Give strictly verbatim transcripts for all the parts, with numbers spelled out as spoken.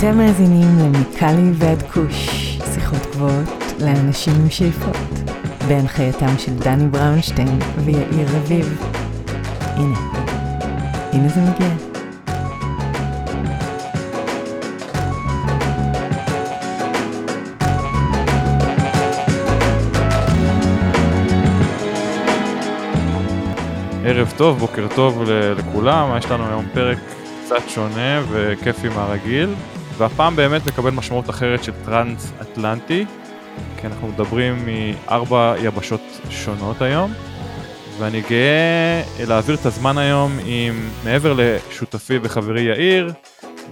אתם מאזינים למיקלי ועד קוש, שיחות גבוהות לאנשים עם שאיפות, בהנחייתם של דני בראונשטיין ויאיר רביב. הנה, הנה זה מגיע. ערב טוב, בוקר טוב לכולם, יש לנו היום פרק קצת שונה וכיפי מהרגיל, והפעם באמת נקבל משמעות אחרת של טרנס-אטלנטי, כי אנחנו מדברים מארבע יבשות שונות היום, ואני גאה להעביר את הזמן היום עם, מעבר לשותפי וחברי יאיר,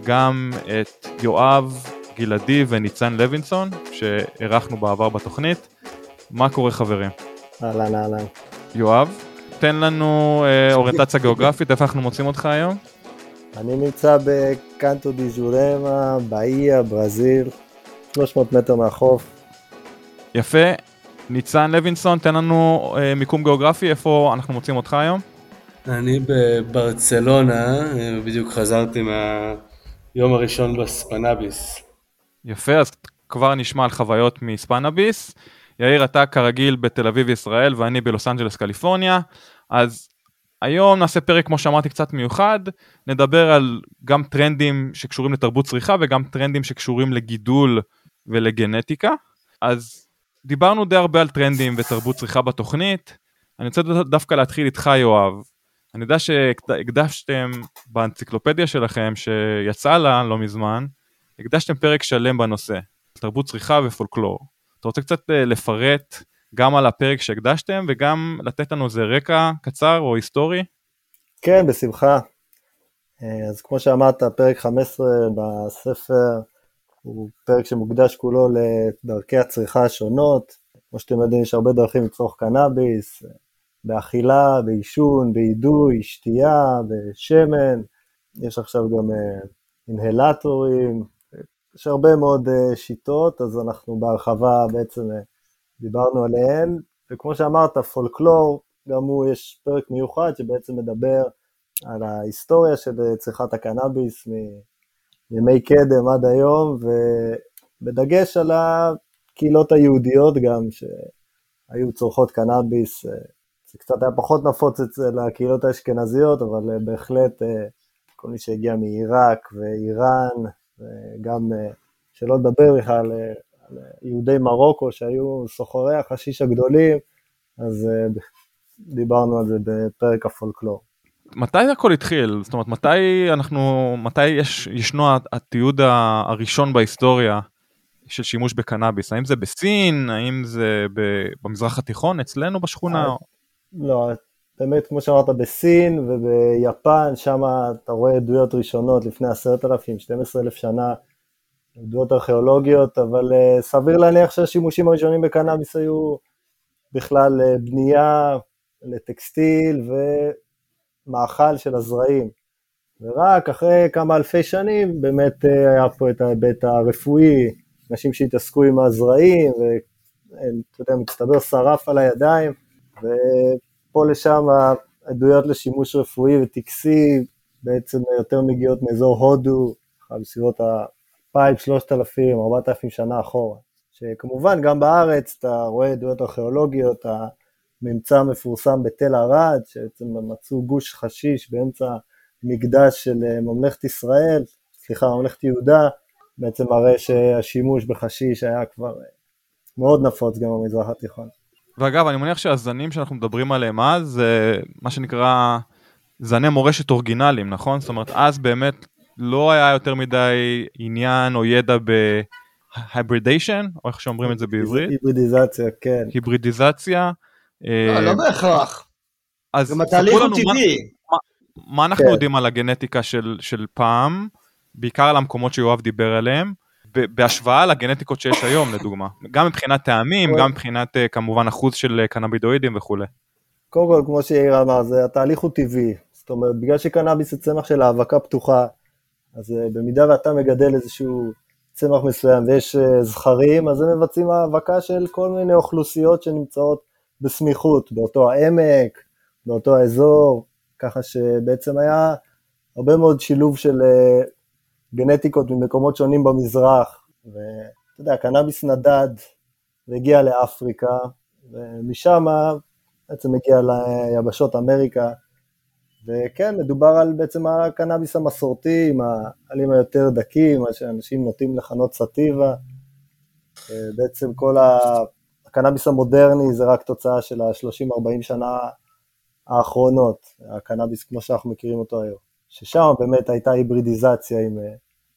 גם את יואב גלעדי וניצן לוינסון, שערכנו בעבר בתוכנית. מה קורה חברים? אהלן, אהלן. יואב? תן לנו אה, אוריינטציה גיאוגרפית, איפה אנחנו מוצאים אותך היום? אני נמצא בקנטו די ג'ורמה, באיה, ברזיל, שלוש מאות מטר מהחוף. יפה, ניצן לוינסון, תן לנו אה, מיקום גיאוגרפי, איפה אנחנו מוצאים אותך היום? אני בברצלונה, בדיוק חזרתי מהיום הראשון בספנאביס. יפה, אז כבר נשמע על חוויות מספנאביס. יאיר, אתה כרגיל בתל אביב ישראל, ואני בלוס אנג'לס, קליפורניה, אז היום נעשה פרק, כמו שאמרתי, קצת מיוחד, נדבר על גם טרנדים שקשורים לתרבות צריכה, וגם טרנדים שקשורים לגידול ולגנטיקה, אז דיברנו די הרבה על טרנדים ותרבות צריכה בתוכנית, אני רוצה דווקא להתחיל איתך יואב, אני יודע שהקדשתם באנציקלופדיה שלכם, שיצאה לה לא מזמן, הקדשתם פרק שלם בנושא, תרבות צריכה ופולקלור. אתה רוצה קצת לפרט גם על הפרק שהקדשתם, וגם לתת לנו איזה רקע קצר או היסטורי? כן, בשמחה. אז כמו שאמרת, פרק חמש עשרה בספר, הוא פרק שמוקדש כולו לדרכי הצריכה השונות. כמו שאתם יודעים, יש הרבה דרכים לצרוך קנאביס, באכילה, באישון, בעידוי, שתייה, בשמן. יש עכשיו גם אינהלטורים. יש הרבה מאוד שיטות, אז אנחנו בהרחבה בעצם דיברנו עליהן, וכמו שאמרת, פולקלור, גם הוא יש פרק מיוחד שבעצם מדבר על ההיסטוריה של צריכת הקנאביס מימי קדם עד היום, ובדגש על הקהילות היהודיות גם שהיו צורכות קנאביס, זה קצת היה פחות נפוץ אצל הקהילות האשכנזיות, אבל בהחלט כל מי שהגיע מעיראק ואיראן, וגם שלא לדבר בכלל על יהודי מרוקו שהיו סוחרי החשיש הגדולים, אז דיברנו על זה בפרק הפולקלור. מתי הכל התחיל? זאת אומרת, מתי אנחנו, מתי יש, ישנו התיעוד הראשון בהיסטוריה של שימוש בקנאביס? האם זה בסין? האם זה במזרח התיכון? אצלנו בשכונה? לא, באמת, כמו שאמרת, בסין וביפן, שם אתה רואה עדויות ראשונות לפני עשרת אלפים, שנים עשר אלף שנה, עדויות ארכיאולוגיות, אבל uh, סביר להניח שהשימושים הראשונים בקנאביס היו בכלל uh, בנייה לטקסטיל ומאכל של הזרעים. ורק אחרי כמה אלפי שנים, באמת uh, היה פה את ההיבט הרפואי, אנשים שהתעסקו עם הזרעים, ואתה יודע, מצטבר שרף על הידיים, ו... פה לשם העדויות לשימוש רפואי וטקסי בעצם יותר מגיעות מאזור הודו, בסביבות אלפיים, שלושת אלפים, ארבעת אלפים שנה אחורה. שכמובן גם בארץ אתה רואה עדויות ארכיאולוגיות, הממצא המפורסם בתל ערד, שבעצם מצאו גוש חשיש באמצע מקדש של ממלכת ישראל, סליחה, ממלכת יהודה, בעצם מראה שהשימוש בחשיש היה כבר מאוד נפוץ גם במזרח התיכון. ואגב, אני מניח שהזנים שאנחנו מדברים עליהם אז, זה מה שנקרא זני מורשת אורגינליים, נכון? זאת אומרת, אז באמת לא היה יותר מדי עניין או ידע בהיברידיישן, או איך שאומרים את זה בעברית? היברידיזציה, כן. היברידיזציה. לא, לא בהכרח. אז ספרו לנו מה אנחנו יודעים על הגנטיקה של פעם, בעיקר על המקומות שיואב דיבר עליהם, בהשוואה לגנטיקות שיש היום, לדוגמה. גם מבחינת טעמים, גם מבחינת, כמובן, אחוז של קנאבידואידים וכו'. קודם כל, כמו שיאיר אמר, התהליך הוא טבעי. זאת אומרת, בגלל שקנאביס זה צמח של האבקה פתוחה, אז במידה ואתה מגדל איזשהו צמח מסוים ויש זכרים, אז הם מבצעים האבקה של כל מיני אוכלוסיות שנמצאות בסמיכות, באותו העמק, באותו האזור, ככה שבעצם היה הרבה מאוד שילוב של... גנטיקות ממקומות שונים במזרח, ואתה יודע, הקנאביס נדד, והגיע לאפריקה, ומשם בעצם הגיע ליבשות אמריקה, וכן, מדובר על בעצם הקנאביס המסורתי, עם העלים היותר דקים, מה שאנשים נוטים לכנות סטיבה, בעצם כל הקנאביס המודרני זה רק תוצאה של ה-שלושים ארבעים שנה האחרונות, הקנאביס כמו שאנחנו מכירים אותו היום, ששם באמת הייתה היברידיזציה עם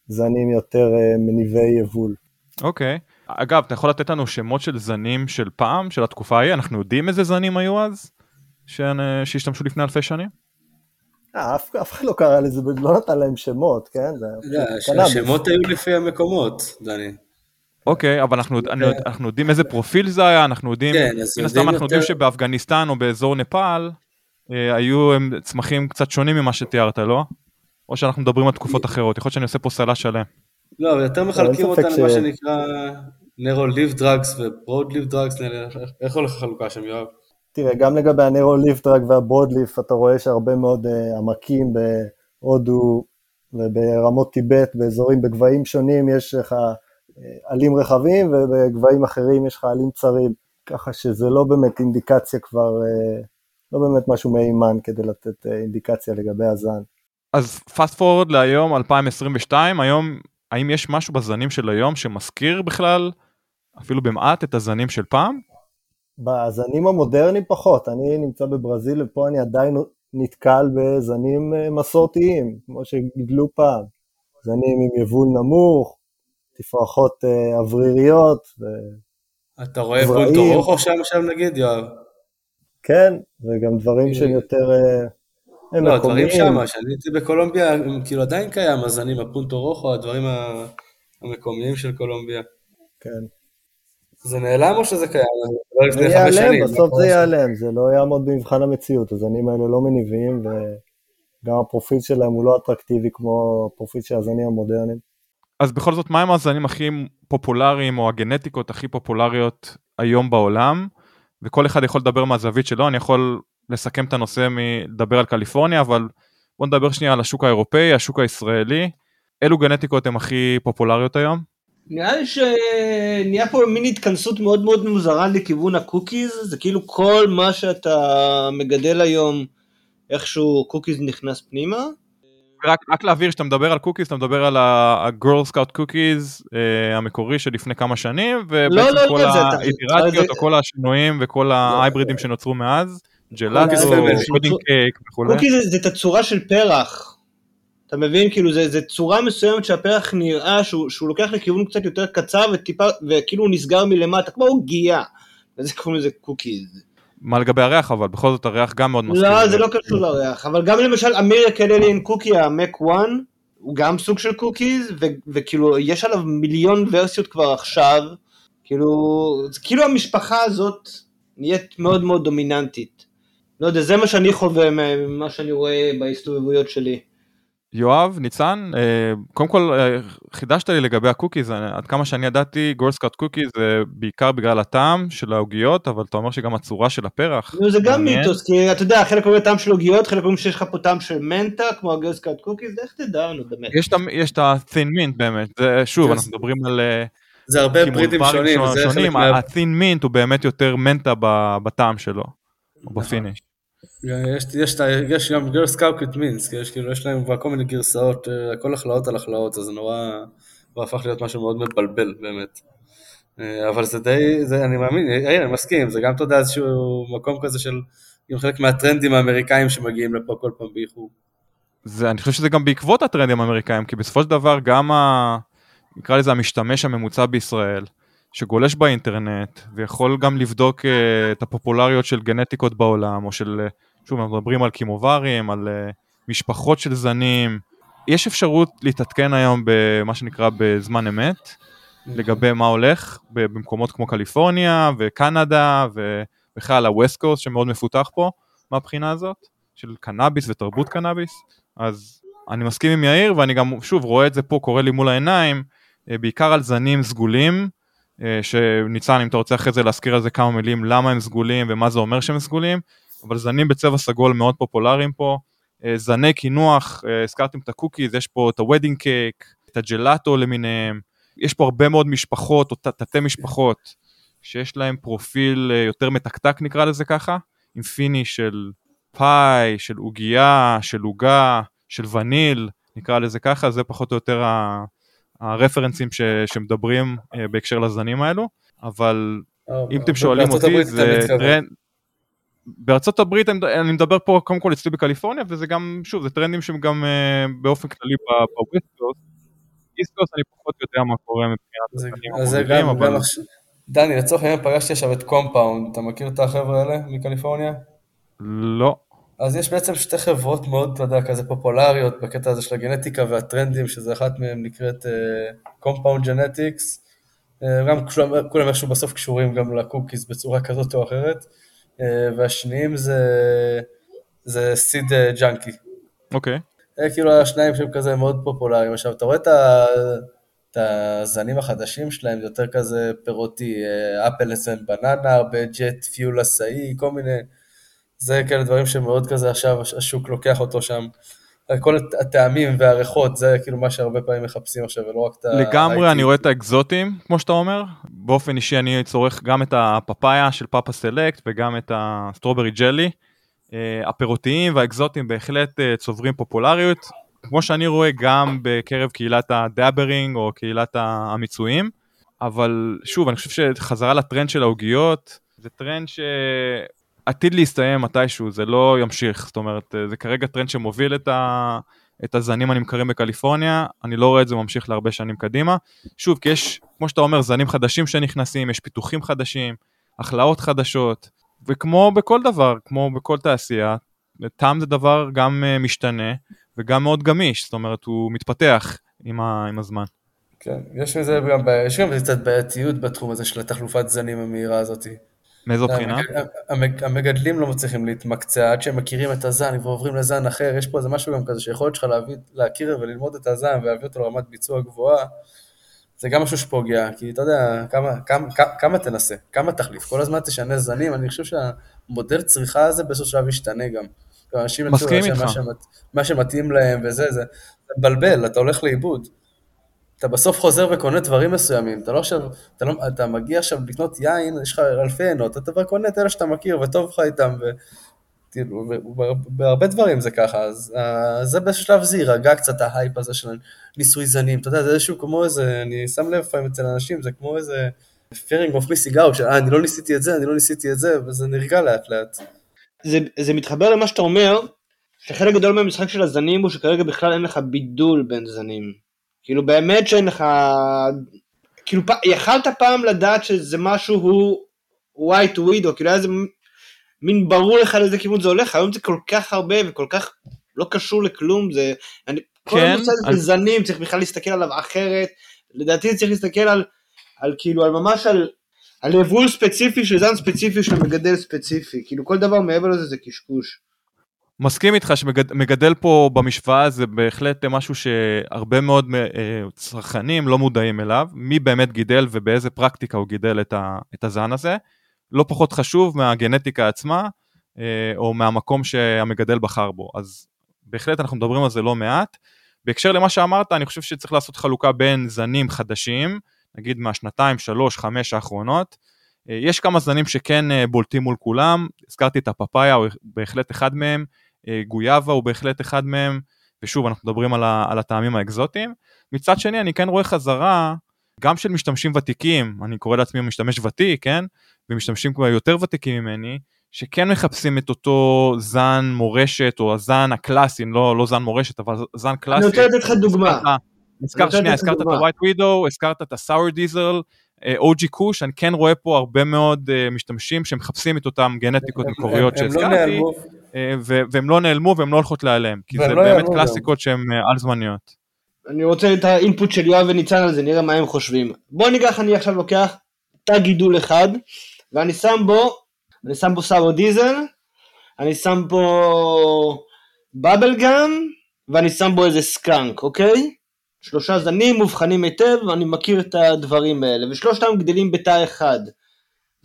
זנים יותר מניבי יבול. אוקיי. אגב, אתה יכול לתת לנו שמות של זנים של פעם, של התקופה ההיא? אנחנו יודעים איזה זנים היו אז, שהשתמשו לפני אלפי שנים? אף אחד לא קרא לזה, לא נתן להם שמות, כן? השמות היו לפי המקומות, דני. אוקיי, אבל אנחנו יודעים איזה פרופיל זה היה, אנחנו יודעים שבאפגניסטן או באזור נפאל, היו צמחים קצת שונים ממה שתיארת, לא? או שאנחנו מדברים על תקופות אחרות, יכול להיות שאני עושה פה סלע שלם. לא, אבל יותר מחלקים אותנו מה שנקרא נרו-ליב דרגס וברוד-ליב דרגס, איך הולך החלוקה שם, יואב? תראה, גם לגבי הנרו-ליב דרג והברוד-ליב, אתה רואה שהרבה מאוד עמקים בהודו וברמות טיבט, באזורים, בגבעים שונים יש לך עלים רחבים, ובגבעים אחרים יש לך עלים צרים, ככה שזה לא באמת אינדיקציה כבר, לא באמת משהו מהימן כדי לתת אינדיקציה לגבי הזן. אז פאסט פורוד להיום, אלפיים עשרים ושתיים, היום, האם יש משהו בזנים של היום שמזכיר בכלל, אפילו במעט, את הזנים של פעם? בזנים המודרניים פחות, אני נמצא בברזיל, ופה אני עדיין נתקל בזנים מסורתיים, כמו שגידלו פעם, זנים עם יבול נמוך, תפרחות אווריריות, אתה רואה פונטורוכו שם שם נגיד, יואב? כן, וגם דברים שהם יותר... לא, הדברים שם, שאני הייתי בקולומביה, כאילו עדיין קיים הזנים, הפונטורוכו, הדברים המקומיים של קולומביה. כן. זה נעלם או שזה קיים? זה ייעלם, בסוף זה ייעלם, זה לא יעמוד במבחן המציאות, הזנים האלה לא מניבים, וגם הפרופיל שלהם הוא לא אטרקטיבי כמו הפרופיל של הזנים המודרניים. אז בכל זאת, מה הם הזנים הכי פופולריים, או הגנטיקות הכי פופולריות היום בעולם? וכל אחד יכול לדבר מהזווית שלו, אני יכול לסכם את הנושא מדבר על קליפורניה, אבל בוא נדבר שנייה על השוק האירופאי, השוק הישראלי, אילו גנטיקות הן הכי פופולריות היום? נראה לי שנהיה פה מין התכנסות מאוד מאוד מוזרה לכיוון הקוקיז, זה כאילו כל מה שאתה מגדל היום, איכשהו קוקיז נכנס פנימה. רק, רק להבהיר שאתה מדבר על קוקיז, אתה מדבר על ה-Girl Scout Cookies אה, המקורי שלפני כמה שנים, ובעצם לא, לא, כל לא, האיטרציות זה... או כל השינויים וכל ההייברידים זה... שנוצרו מאז, ג'לאטו, קודינג קייק וכו'. קוקיז זה את הצורה של פרח, אתה מבין? כאילו זה, זה צורה מסוימת שהפרח נראה שהוא, שהוא לוקח לכיוון קצת יותר קצר וטיפה, וכאילו הוא נסגר מלמטה, כמו הוגייה, וזה קוראים לזה קוקיז. מה לגבי הריח, אבל בכל זאת הריח גם מאוד מסכים. לא, זה לא קשור לריח, אבל גם למשל אמריקן אליין קוקי, המק וואן, הוא גם סוג של קוקיז, וכאילו יש עליו מיליון ורסיות כבר עכשיו, כאילו המשפחה הזאת נהיית מאוד מאוד דומיננטית. לא יודע, זה מה שאני חווה, מה שאני רואה בהסתובבויות שלי. יואב, ניצן, קודם כל חידשת לי לגבי הקוקיז, עד כמה שאני ידעתי, גורל סקאוט קוקיז זה בעיקר בגלל הטעם של העוגיות, אבל אתה אומר שגם הצורה של הפרח. זה גם מיתוס, כי אתה יודע, חלק אומרים טעם של עוגיות, חלק אומרים שיש לך פה טעם של מנטה, כמו הגורל סקאוט קוקיז, איך תדענו באמת? יש את ה-thin mint באמת, שוב, אנחנו מדברים על... זה הרבה ברידים שונים. ה-thin mint הוא באמת יותר מנטה בטעם שלו, או בפיניש. יש יש גם גרל סקאוט מינס, יש כאילו יש להם כל מיני גרסאות, הכל החלאות על החלאות, אז זה נורא והפך להיות משהו מאוד מבלבל באמת, אבל זה די, זה אני מאמין, אני מסכים, זה גם תודה איזשהו מקום כזה של חלק מהטרנדים האמריקאים שמגיעים לפה כל פעם בייחוד. אני חושב שזה גם בעקבות הטרנדים האמריקאים, כי בסופו של דבר גם נקרא לזה המשתמש הממוצע בישראל, שגולש באינטרנט, ויכול גם לבדוק את הפופולריות של גנטיקות בעולם, או של, שוב, אנחנו מדברים על קימוברים, על משפחות של זנים, יש אפשרות להתעדכן היום במה שנקרא בזמן אמת, לגבי מה הולך, במקומות כמו קליפורניה, וקנדה, ובכלל ה-West Coast, שמאוד מפותח פה, מהבחינה הזאת, של קנאביס ותרבות קנאביס, אז אני מסכים עם יאיר, ואני גם, שוב, רואה את זה פה, קורא לי מול העיניים, בעיקר על זנים סגולים, שניצן, אם אתה רוצה אחרי זה להזכיר על זה כמה מילים, למה הם סגולים ומה זה אומר שהם סגולים, אבל זנים בצבע סגול מאוד פופולריים פה, זני כינוח, הזכרתם את הקוקיז, יש פה את הוודינג קייק, את הג'לאטו למיניהם, יש פה הרבה מאוד משפחות, או תתי משפחות, שיש להם פרופיל יותר מתקתק, נקרא לזה ככה, עם פיניש של פאי, של עוגיה, של עוגה, של וניל, נקרא לזה ככה, זה פחות או יותר ה... הרפרנסים ש... שמדברים בהקשר לזנים האלו, אבל אם אתם שואלים אותי, זה טרנד, בארצות הברית אני מדבר פה קודם כל אצלי בקליפורניה, וזה גם, שוב, זה טרנדים שהם גם באופן כללי בוויסקוס, איסקוס אני פחות יודע מה קורה מבחינת הזנים. אז זה גם, דני, לצורך היום פגשתי עכשיו את קומפאונד, אתה מכיר את החבר'ה האלה מקליפורניה? לא. אז יש בעצם שתי חברות מאוד, אתה יודע, כזה פופולריות בקטע הזה של הגנטיקה והטרנדים, שזה אחת מהן נקראת Compound Genetics, גם כולם איכשהו בסוף קשורים גם לקוקיס בצורה כזאת או אחרת, והשניים זה, זה Seed Junky. אוקיי. כאילו השניים שהם כזה מאוד פופולריים. עכשיו, אתה רואה את, ה, את הזנים החדשים שלהם, זה יותר כזה פירוטי, אפל אסן בננה, הרבה ג'ט, פיול אסאי, כל מיני... זה כאלה דברים שמאוד כזה עכשיו השוק לוקח אותו שם. כל הטעמים והריחות, זה כאילו מה שהרבה פעמים מחפשים עכשיו, ולא רק את ה... לגמרי, אני רואה את האקזוטים, כמו שאתה אומר. באופן אישי אני צורך גם את הפפאיה של פאפה סלקט, וגם את הסטרוברי ג'לי. הפירותיים והאקזוטים בהחלט צוברים פופולריות. כמו שאני רואה גם בקרב קהילת הדאברינג, או קהילת המיצויים. אבל שוב, אני חושב שחזרה לטרנד של העוגיות, זה טרנד ש... עתיד להסתיים מתישהו, זה לא ימשיך, זאת אומרת, זה כרגע טרנד שמוביל את, ה... את הזנים הנמכרים בקליפורניה, אני לא רואה את זה ממשיך להרבה שנים קדימה, שוב, כי יש, כמו שאתה אומר, זנים חדשים שנכנסים, יש פיתוחים חדשים, החלאות חדשות, וכמו בכל דבר, כמו בכל תעשייה, טעם זה דבר גם משתנה, וגם מאוד גמיש, זאת אומרת, הוא מתפתח עם, ה... עם הזמן. כן, יש מזה גם, יש גם קצת בעייתיות בתחום הזה של התחלופת זנים המהירה הזאת, מאיזו בחינה? המגדלים לא מצליחים להתמקצע, עד שהם מכירים את הזן, ועוברים לזן אחר, יש פה איזה משהו גם כזה, שיכולת שלך להכיר וללמוד את הזן, ולהביא אותו לרמת ביצוע גבוהה, זה גם משהו שפוגע, כי אתה יודע, כמה תנסה, כמה תחליף, כל הזמן תשנה זנים, אני חושב שהמודל צריכה הזה, בסוף שלב ישתנה גם. מסכים איתך. מה שמתאים להם וזה, זה בלבל, אתה הולך לאיבוד. אתה בסוף חוזר וקונה דברים מסוימים, אתה, לא עכשיו, אתה, לא, אתה מגיע עכשיו לקנות יין, יש לך אלפי עינות, אתה כבר קונה את אלה שאתה מכיר וטוב לך איתם, ובהרבה דברים זה ככה, אז uh, זה בשלב זה יירגע קצת ההייפ הזה של ניסוי זנים, אתה יודע, זה איזשהו כמו איזה, אני שם לב לפעמים אצל אנשים, זה כמו איזה fearing of missing out, של אה, אני לא ניסיתי את זה, אני לא ניסיתי את זה, וזה נרגע לאט לאט. זה, זה מתחבר למה שאתה אומר, שחלק גדול מהמשחק של הזנים הוא שכרגע בכלל אין לך בידול בין זנים. כאילו באמת שאין לך, כאילו יכלת פעם לדעת שזה משהו הוא white widow, כאילו היה איזה מין ברור לך לאיזה כיוון זה הולך, היום זה כל כך הרבה וכל כך לא קשור לכלום, זה, אני, כל המושג זה זנים, צריך בכלל להסתכל עליו אחרת, לדעתי צריך להסתכל על, על כאילו, על ממש על, על עבור ספציפי של זן ספציפי של מגדל ספציפי, כאילו כל דבר מעבר לזה זה קשקוש. מסכים איתך שמגדל פה במשוואה זה בהחלט משהו שהרבה מאוד צרכנים לא מודעים אליו, מי באמת גידל ובאיזה פרקטיקה הוא גידל את הזן הזה, לא פחות חשוב מהגנטיקה עצמה, או מהמקום שהמגדל בחר בו, אז בהחלט אנחנו מדברים על זה לא מעט, בהקשר למה שאמרת אני חושב שצריך לעשות חלוקה בין זנים חדשים, נגיד מהשנתיים, שלוש, חמש האחרונות, יש כמה זנים שכן בולטים מול כולם, הזכרתי את הפפאיה, הוא בהחלט אחד מהם, גויאבה הוא בהחלט אחד מהם, ושוב אנחנו מדברים על, ה, על הטעמים האקזוטיים, מצד שני אני כן רואה חזרה, גם של משתמשים ותיקים, אני קורא לעצמי משתמש ותיק, כן? ומשתמשים כבר יותר ותיקים ממני, שכן מחפשים את אותו זן מורשת, או הזן הקלאסי, לא, לא זן מורשת, אבל זן קלאסי. אני רוצה לתת לך דוגמה. הזכרת שנייה, הזכרת את ה-White Widow, הזכרת את ה-Sour Diesel, או ג'י Kush, אני כן רואה פה הרבה מאוד משתמשים שמחפשים את אותם גנטיקות מקוריות שהזכרתי, והם לא נעלמו והם לא הולכות להיעלם, כי זה באמת קלאסיקות שהן על-זמניות. אני רוצה את האינפוט של יואב וניצן על זה, נראה מה הם חושבים. בוא ניקח, אני עכשיו לוקח תא גידול אחד, ואני שם בו, אני שם בו סאור דיזל, אני שם בו בבל גאם, ואני שם בו איזה סקאנק, אוקיי? שלושה זנים מובחנים היטב, ואני מכיר את הדברים האלה, ושלושתם גדלים בתא אחד.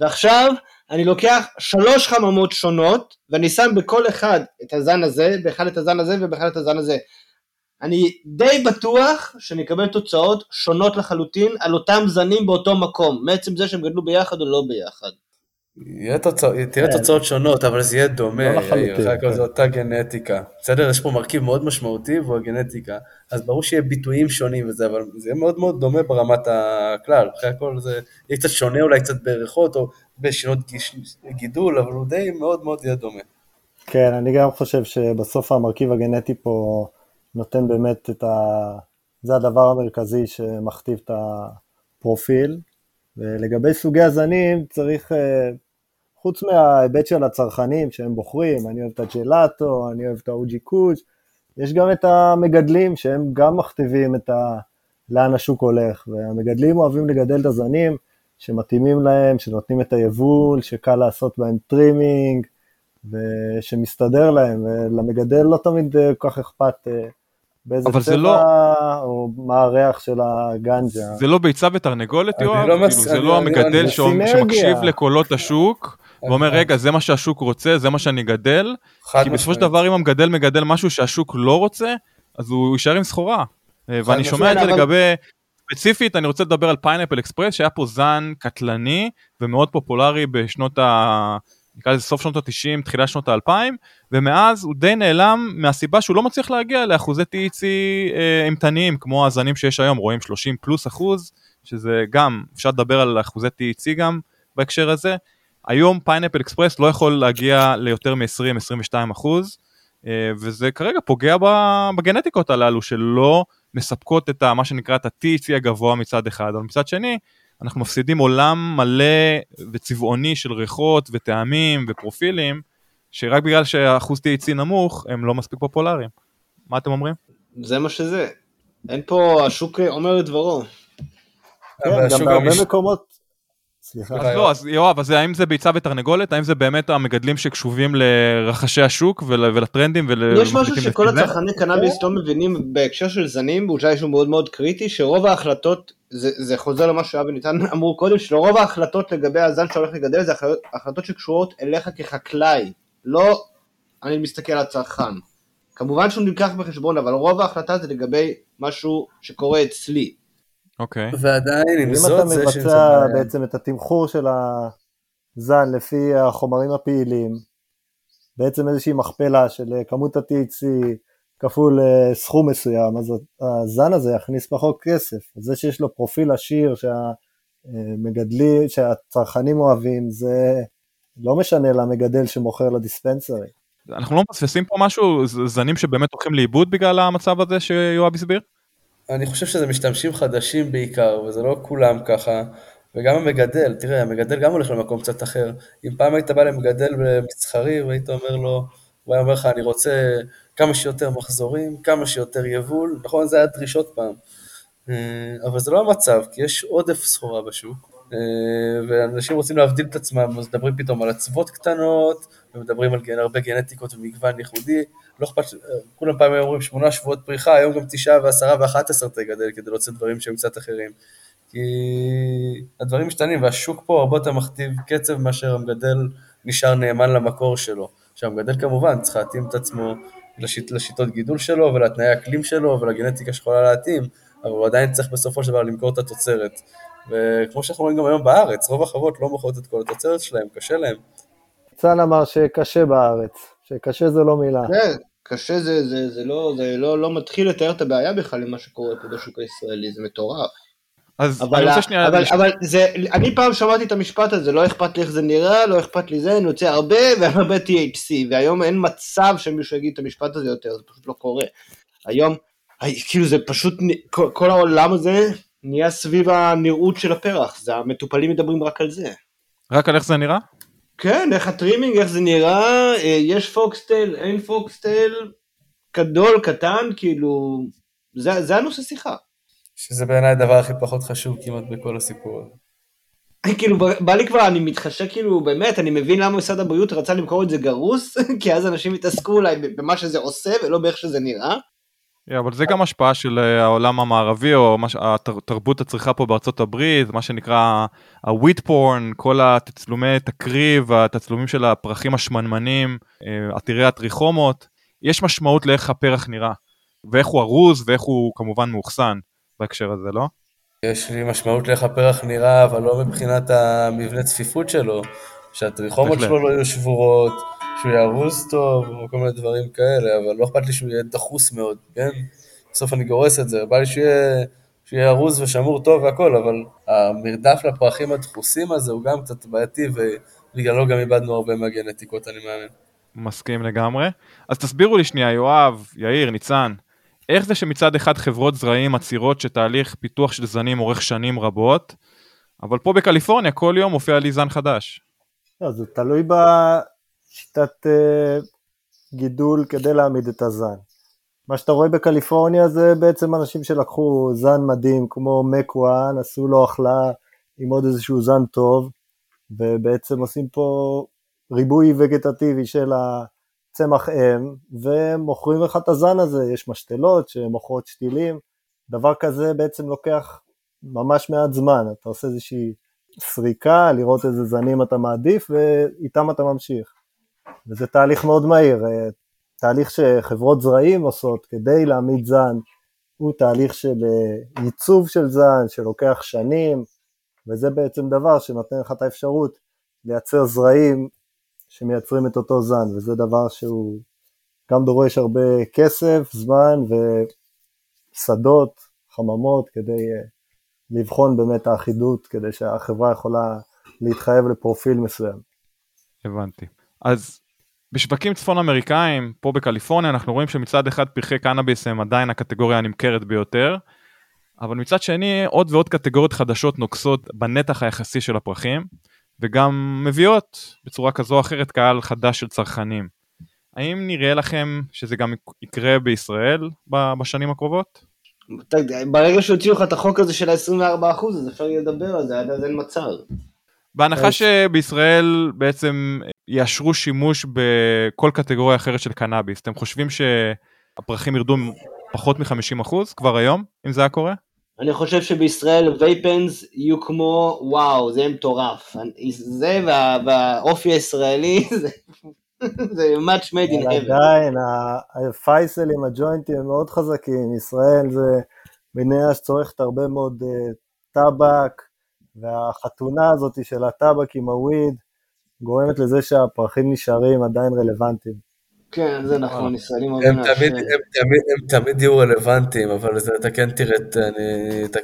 ועכשיו אני לוקח שלוש חממות שונות, ואני שם בכל אחד את הזן הזה, באחד את הזן הזה, ובאחד את הזן הזה. אני די בטוח שנקבל תוצאות שונות לחלוטין על אותם זנים באותו מקום, מעצם זה שהם גדלו ביחד או לא ביחד. תהיה תוצאות שונות, אבל זה יהיה דומה, אחר כך זו אותה גנטיקה. בסדר, יש פה מרכיב מאוד משמעותי, והוא הגנטיקה, אז ברור שיהיה ביטויים שונים וזה, אבל זה יהיה מאוד מאוד דומה ברמת הכלל, אחרי הכל זה יהיה קצת שונה, אולי קצת בריחות, או בשינות גידול, אבל הוא די מאוד מאוד יהיה דומה. כן, אני גם חושב שבסוף המרכיב הגנטי פה נותן באמת את ה... זה הדבר המרכזי שמכתיב את הפרופיל, ולגבי סוגי הזנים צריך... חוץ מההיבט של הצרכנים שהם בוחרים, אני אוהב את הג'לאטו, אני אוהב את ה-או ג'י קוש, יש גם את המגדלים שהם גם מכתיבים את ה... לאן השוק הולך, והמגדלים אוהבים לגדל את הזנים שמתאימים להם, שנותנים את היבול, שקל לעשות בהם טרימינג, ושמסתדר להם, ולמגדל לא תמיד כל כך אכפת באיזה צבע, לא... או מה הריח של הגנג'ה. זה לא ביצה ותרנגולת, יואב? לא מס... זה לא המגדל אני... ש... שמקשיב לקולות השוק, ואומר, רגע, זה מה שהשוק רוצה, זה מה שאני גדל, כי בסופו של דבר, אם המגדל מגדל משהו שהשוק לא רוצה, אז הוא יישאר עם סחורה. ואני שומע את זה לגבי, ספציפית, אני רוצה לדבר על פיינאפל אקספרס, שהיה פה זן קטלני, ומאוד פופולרי בשנות ה... נקרא לזה סוף שנות ה-תשעים, תחילה שנות ה-אלפיים, ומאז הוא די נעלם מהסיבה שהוא לא מצליח להגיע לאחוזי טי אייץ' סי אימתניים, כמו הזנים שיש היום, רואים שלושים פלוס אחוז, שזה גם, אפשר לדבר על אחוזי טי אייץ' סי גם בהקשר הזה, היום פיינאפל אקספרס לא יכול להגיע ליותר מ-עשרים עד עשרים ושתיים אחוז, וזה כרגע פוגע בגנטיקות הללו, שלא מספקות את מה שנקרא את ה-טי אייץ' סי הגבוה מצד אחד, אבל מצד שני, אנחנו מפסידים עולם מלא וצבעוני של ריחות וטעמים ופרופילים, שרק בגלל שהאחוז טי אייץ' סי נמוך, הם לא מספיק פופולריים. מה אתם אומרים? זה מה שזה. אין פה, השוק אומר את דברו. כן, גם בהרבה מקומות... סליחה. אז לא, אז יואב, אז האם זה ביצה ותרנגולת? האם זה באמת המגדלים שקשובים לרחשי השוק ולטרנדים? יש משהו שכל הצרכני קנאביס לא מבינים בהקשר של זנים, ואולי יש לו מאוד מאוד קריטי, שרוב ההחלטות, זה חוזר למה שאבי ניתן אמרו קודם, שרוב ההחלטות לגבי הזן שהולך לגדל, זה החלטות שקשורות אליך כחקלאי, לא אני מסתכל על הצרכן. כמובן שהוא נלקח בחשבון, אבל רוב ההחלטה זה לגבי משהו שקורה אצלי. אוקיי. ועדיין, אם אתה מבצע בעצם את התמחור של הזן לפי החומרים הפעילים, בעצם איזושהי מכפלה של כמות ה-טי אייץ' סי כפול סכום מסוים, אז הזן הזה יכניס פחות כסף. זה שיש לו פרופיל עשיר שהמגדלים, שהצרכנים אוהבים, זה לא משנה למגדל שמוכר לדיספנסרי. אנחנו לא מפספסים פה משהו, זנים שבאמת הולכים לאיבוד בגלל המצב הזה שיואב הסביר? אני חושב שזה משתמשים חדשים בעיקר, וזה לא כולם ככה, וגם המגדל, תראה, המגדל גם הולך למקום קצת אחר, אם פעם היית בא למגדל במסחרי, והיית אומר לו, הוא היה אומר לך, אני רוצה כמה שיותר מחזורים, כמה שיותר יבול, נכון, זה היה דרישות פעם, אבל זה לא המצב, כי יש עודף סחורה בשוק, ואנשים רוצים להבדיל את עצמם, אז מדברים פתאום על עצבות קטנות, ומדברים על הרבה גנטיקות ומגוון ייחודי, לא אכפת, כולם פעמים אומרים שמונה שבועות פריחה, היום גם תשעה ועשרה ואחת עשרה תגדל, כדי להוצא דברים שהם קצת אחרים, כי הדברים משתנים, והשוק פה הרבה יותר מכתיב קצב, מאשר המגדל נשאר נאמן למקור שלו, שהמגדל כמובן צריך להתאים את עצמו לשיט, לשיטות גידול שלו, ולתנאי האקלים שלו, ולגנטיקה שיכולה להתאים, אבל הוא עדיין צריך בסופו של דבר למכור את התוצרת, וכמו שאנחנו רואים גם היום בארץ, רוב החברות לא מוכרות את כל התוצרת שלהם, קשה להם. ניצן אמר שקשה בארץ, שקשה זה לא מילה. כן, קשה זה, זה, זה לא, זה לא, לא מתחיל לתאר את הבעיה בכלל עם מה שקורה פה בשוק הישראלי, זה מטורף. אז אבל, אני רוצה שנייה... אבל, אבל זה, אני פעם שמעתי את המשפט הזה, לא אכפת לי איך זה נראה, לא אכפת לי זה, אני רוצה הרבה והרבה טי אייץ' סי, והיום אין מצב שמישהו יגיד את המשפט הזה יותר, זה פשוט לא קורה. היום, כאילו זה פשוט, כל העולם הזה נהיה סביב הנראות של הפרח, זה המטופלים מדברים רק על זה. רק על איך זה נראה? כן, איך הטרימינג, איך זה נראה, יש פוקסטייל, אין פוקסטייל, גדול, קטן, כאילו, זה, זה הנושא שיחה. שזה בעיניי הדבר הכי פחות חשוב כמעט בכל הסיפור הזה. כאילו, בא לי כבר, אני מתחשק, כאילו, באמת, אני מבין למה משרד הבריאות רצה למכור את זה גרוס, כי אז אנשים התעסקו אולי במה שזה עושה ולא באיך שזה נראה. Yeah, אבל זה גם השפעה של העולם המערבי, או מש... התרבות הצריכה פה בארצות הברית, מה שנקרא הוויט פורן, כל התצלומי תקריב, התצלומים של הפרחים השמנמנים, עתירי הטריכומות, יש משמעות לאיך הפרח נראה. ואיך הוא ארוז, ואיך הוא כמובן מאוחסן בהקשר הזה, לא? יש לי משמעות לאיך הפרח נראה, אבל לא מבחינת המבנה צפיפות שלו, שהטריכומות שלו לא יהיו שבורות, שהוא יארוז טוב, או כל מיני דברים כאלה, אבל לא אכפת לי שהוא יהיה דחוס מאוד, כן? בסוף אני גורס את זה, בא לי שהוא יהיה ארוז ושמור טוב והכל, אבל המרדף לפרחים הדחוסים הזה הוא גם קצת בעייתי, ובגללו גם איבדנו הרבה מהגנטיקות, אני מאמין. מסכים לגמרי. אז תסבירו לי שנייה, יואב, יאיר, ניצן, איך זה שמצד אחד חברות זרעים עצירות שתהליך פיתוח של זנים עורך שנים רבות, אבל פה בקליפורניה כל יום מופיע לי זן חדש? לא, זה תלוי בשיטת uh, גידול כדי להעמיד את הזן. מה שאתה רואה בקליפורניה זה בעצם אנשים שלקחו זן מדהים כמו מקוואן, עשו לו אכלה עם עוד איזשהו זן טוב, ובעצם עושים פה ריבוי וגטטיבי של הצמח אם, ומוכרים לך את הזן הזה, יש משתלות שמוכרות שתילים, דבר כזה בעצם לוקח ממש מעט זמן, אתה עושה איזושהי סריקה, לראות איזה זנים אתה מעדיף, ואיתם אתה ממשיך. וזה תהליך מאוד מהיר, תהליך שחברות זרעים עושות כדי להעמיד זן, הוא תהליך של ייצוב של זן, שלוקח שנים, וזה בעצם דבר שנותן לך את האפשרות לייצר זרעים, שמייצרים את אותו זן, וזה דבר שהוא גם דורש הרבה כסף, זמן ושדות, חממות, כדי לבחון באמת האחידות, כדי שהחברה יכולה להתחייב לפרופיל מסוים. הבנתי. אז בשווקים צפון אמריקאים, פה בקליפורניה, אנחנו רואים שמצד אחד פרחי קנאביס הם עדיין הקטגוריה הנמכרת ביותר, אבל מצד שני עוד ועוד קטגוריות חדשות נוקסות בנתח היחסי של הפרחים, וגם מביאות בצורה כזו או אחרת קהל חדש של צרכנים. האם נראה לכם שזה גם יקרה בישראל בשנים הקרובות? ברגע שהוציאו לך את החוק הזה של ה-עשרים וארבעה אחוז, אז אפשר לדבר על זה, עד אז אין מצב. בהנחה שבישראל בעצם יאשרו שימוש בכל קטגוריה אחרת של קנאביס, אתם חושבים שהפרחים ירדו פחות מ-חמישים אחוז כבר היום, אם זה היה קורה? אני חושב שבישראל וייפנס יהיו כמו, וואו, זה מטורף. זה והאופי הישראלי, זה much made in heaven. עדיין, הפייסלים, הג'וינטים הם מאוד חזקים. ישראל זה מדינה שצורכת הרבה מאוד טבק, והחתונה הזאת של הטבק עם הוויד, גורמת לזה שהפרחים נשארים עדיין רלוונטיים. כן, זה נכון, ישראלים הם תמיד יהיו רלוונטיים, אבל אתה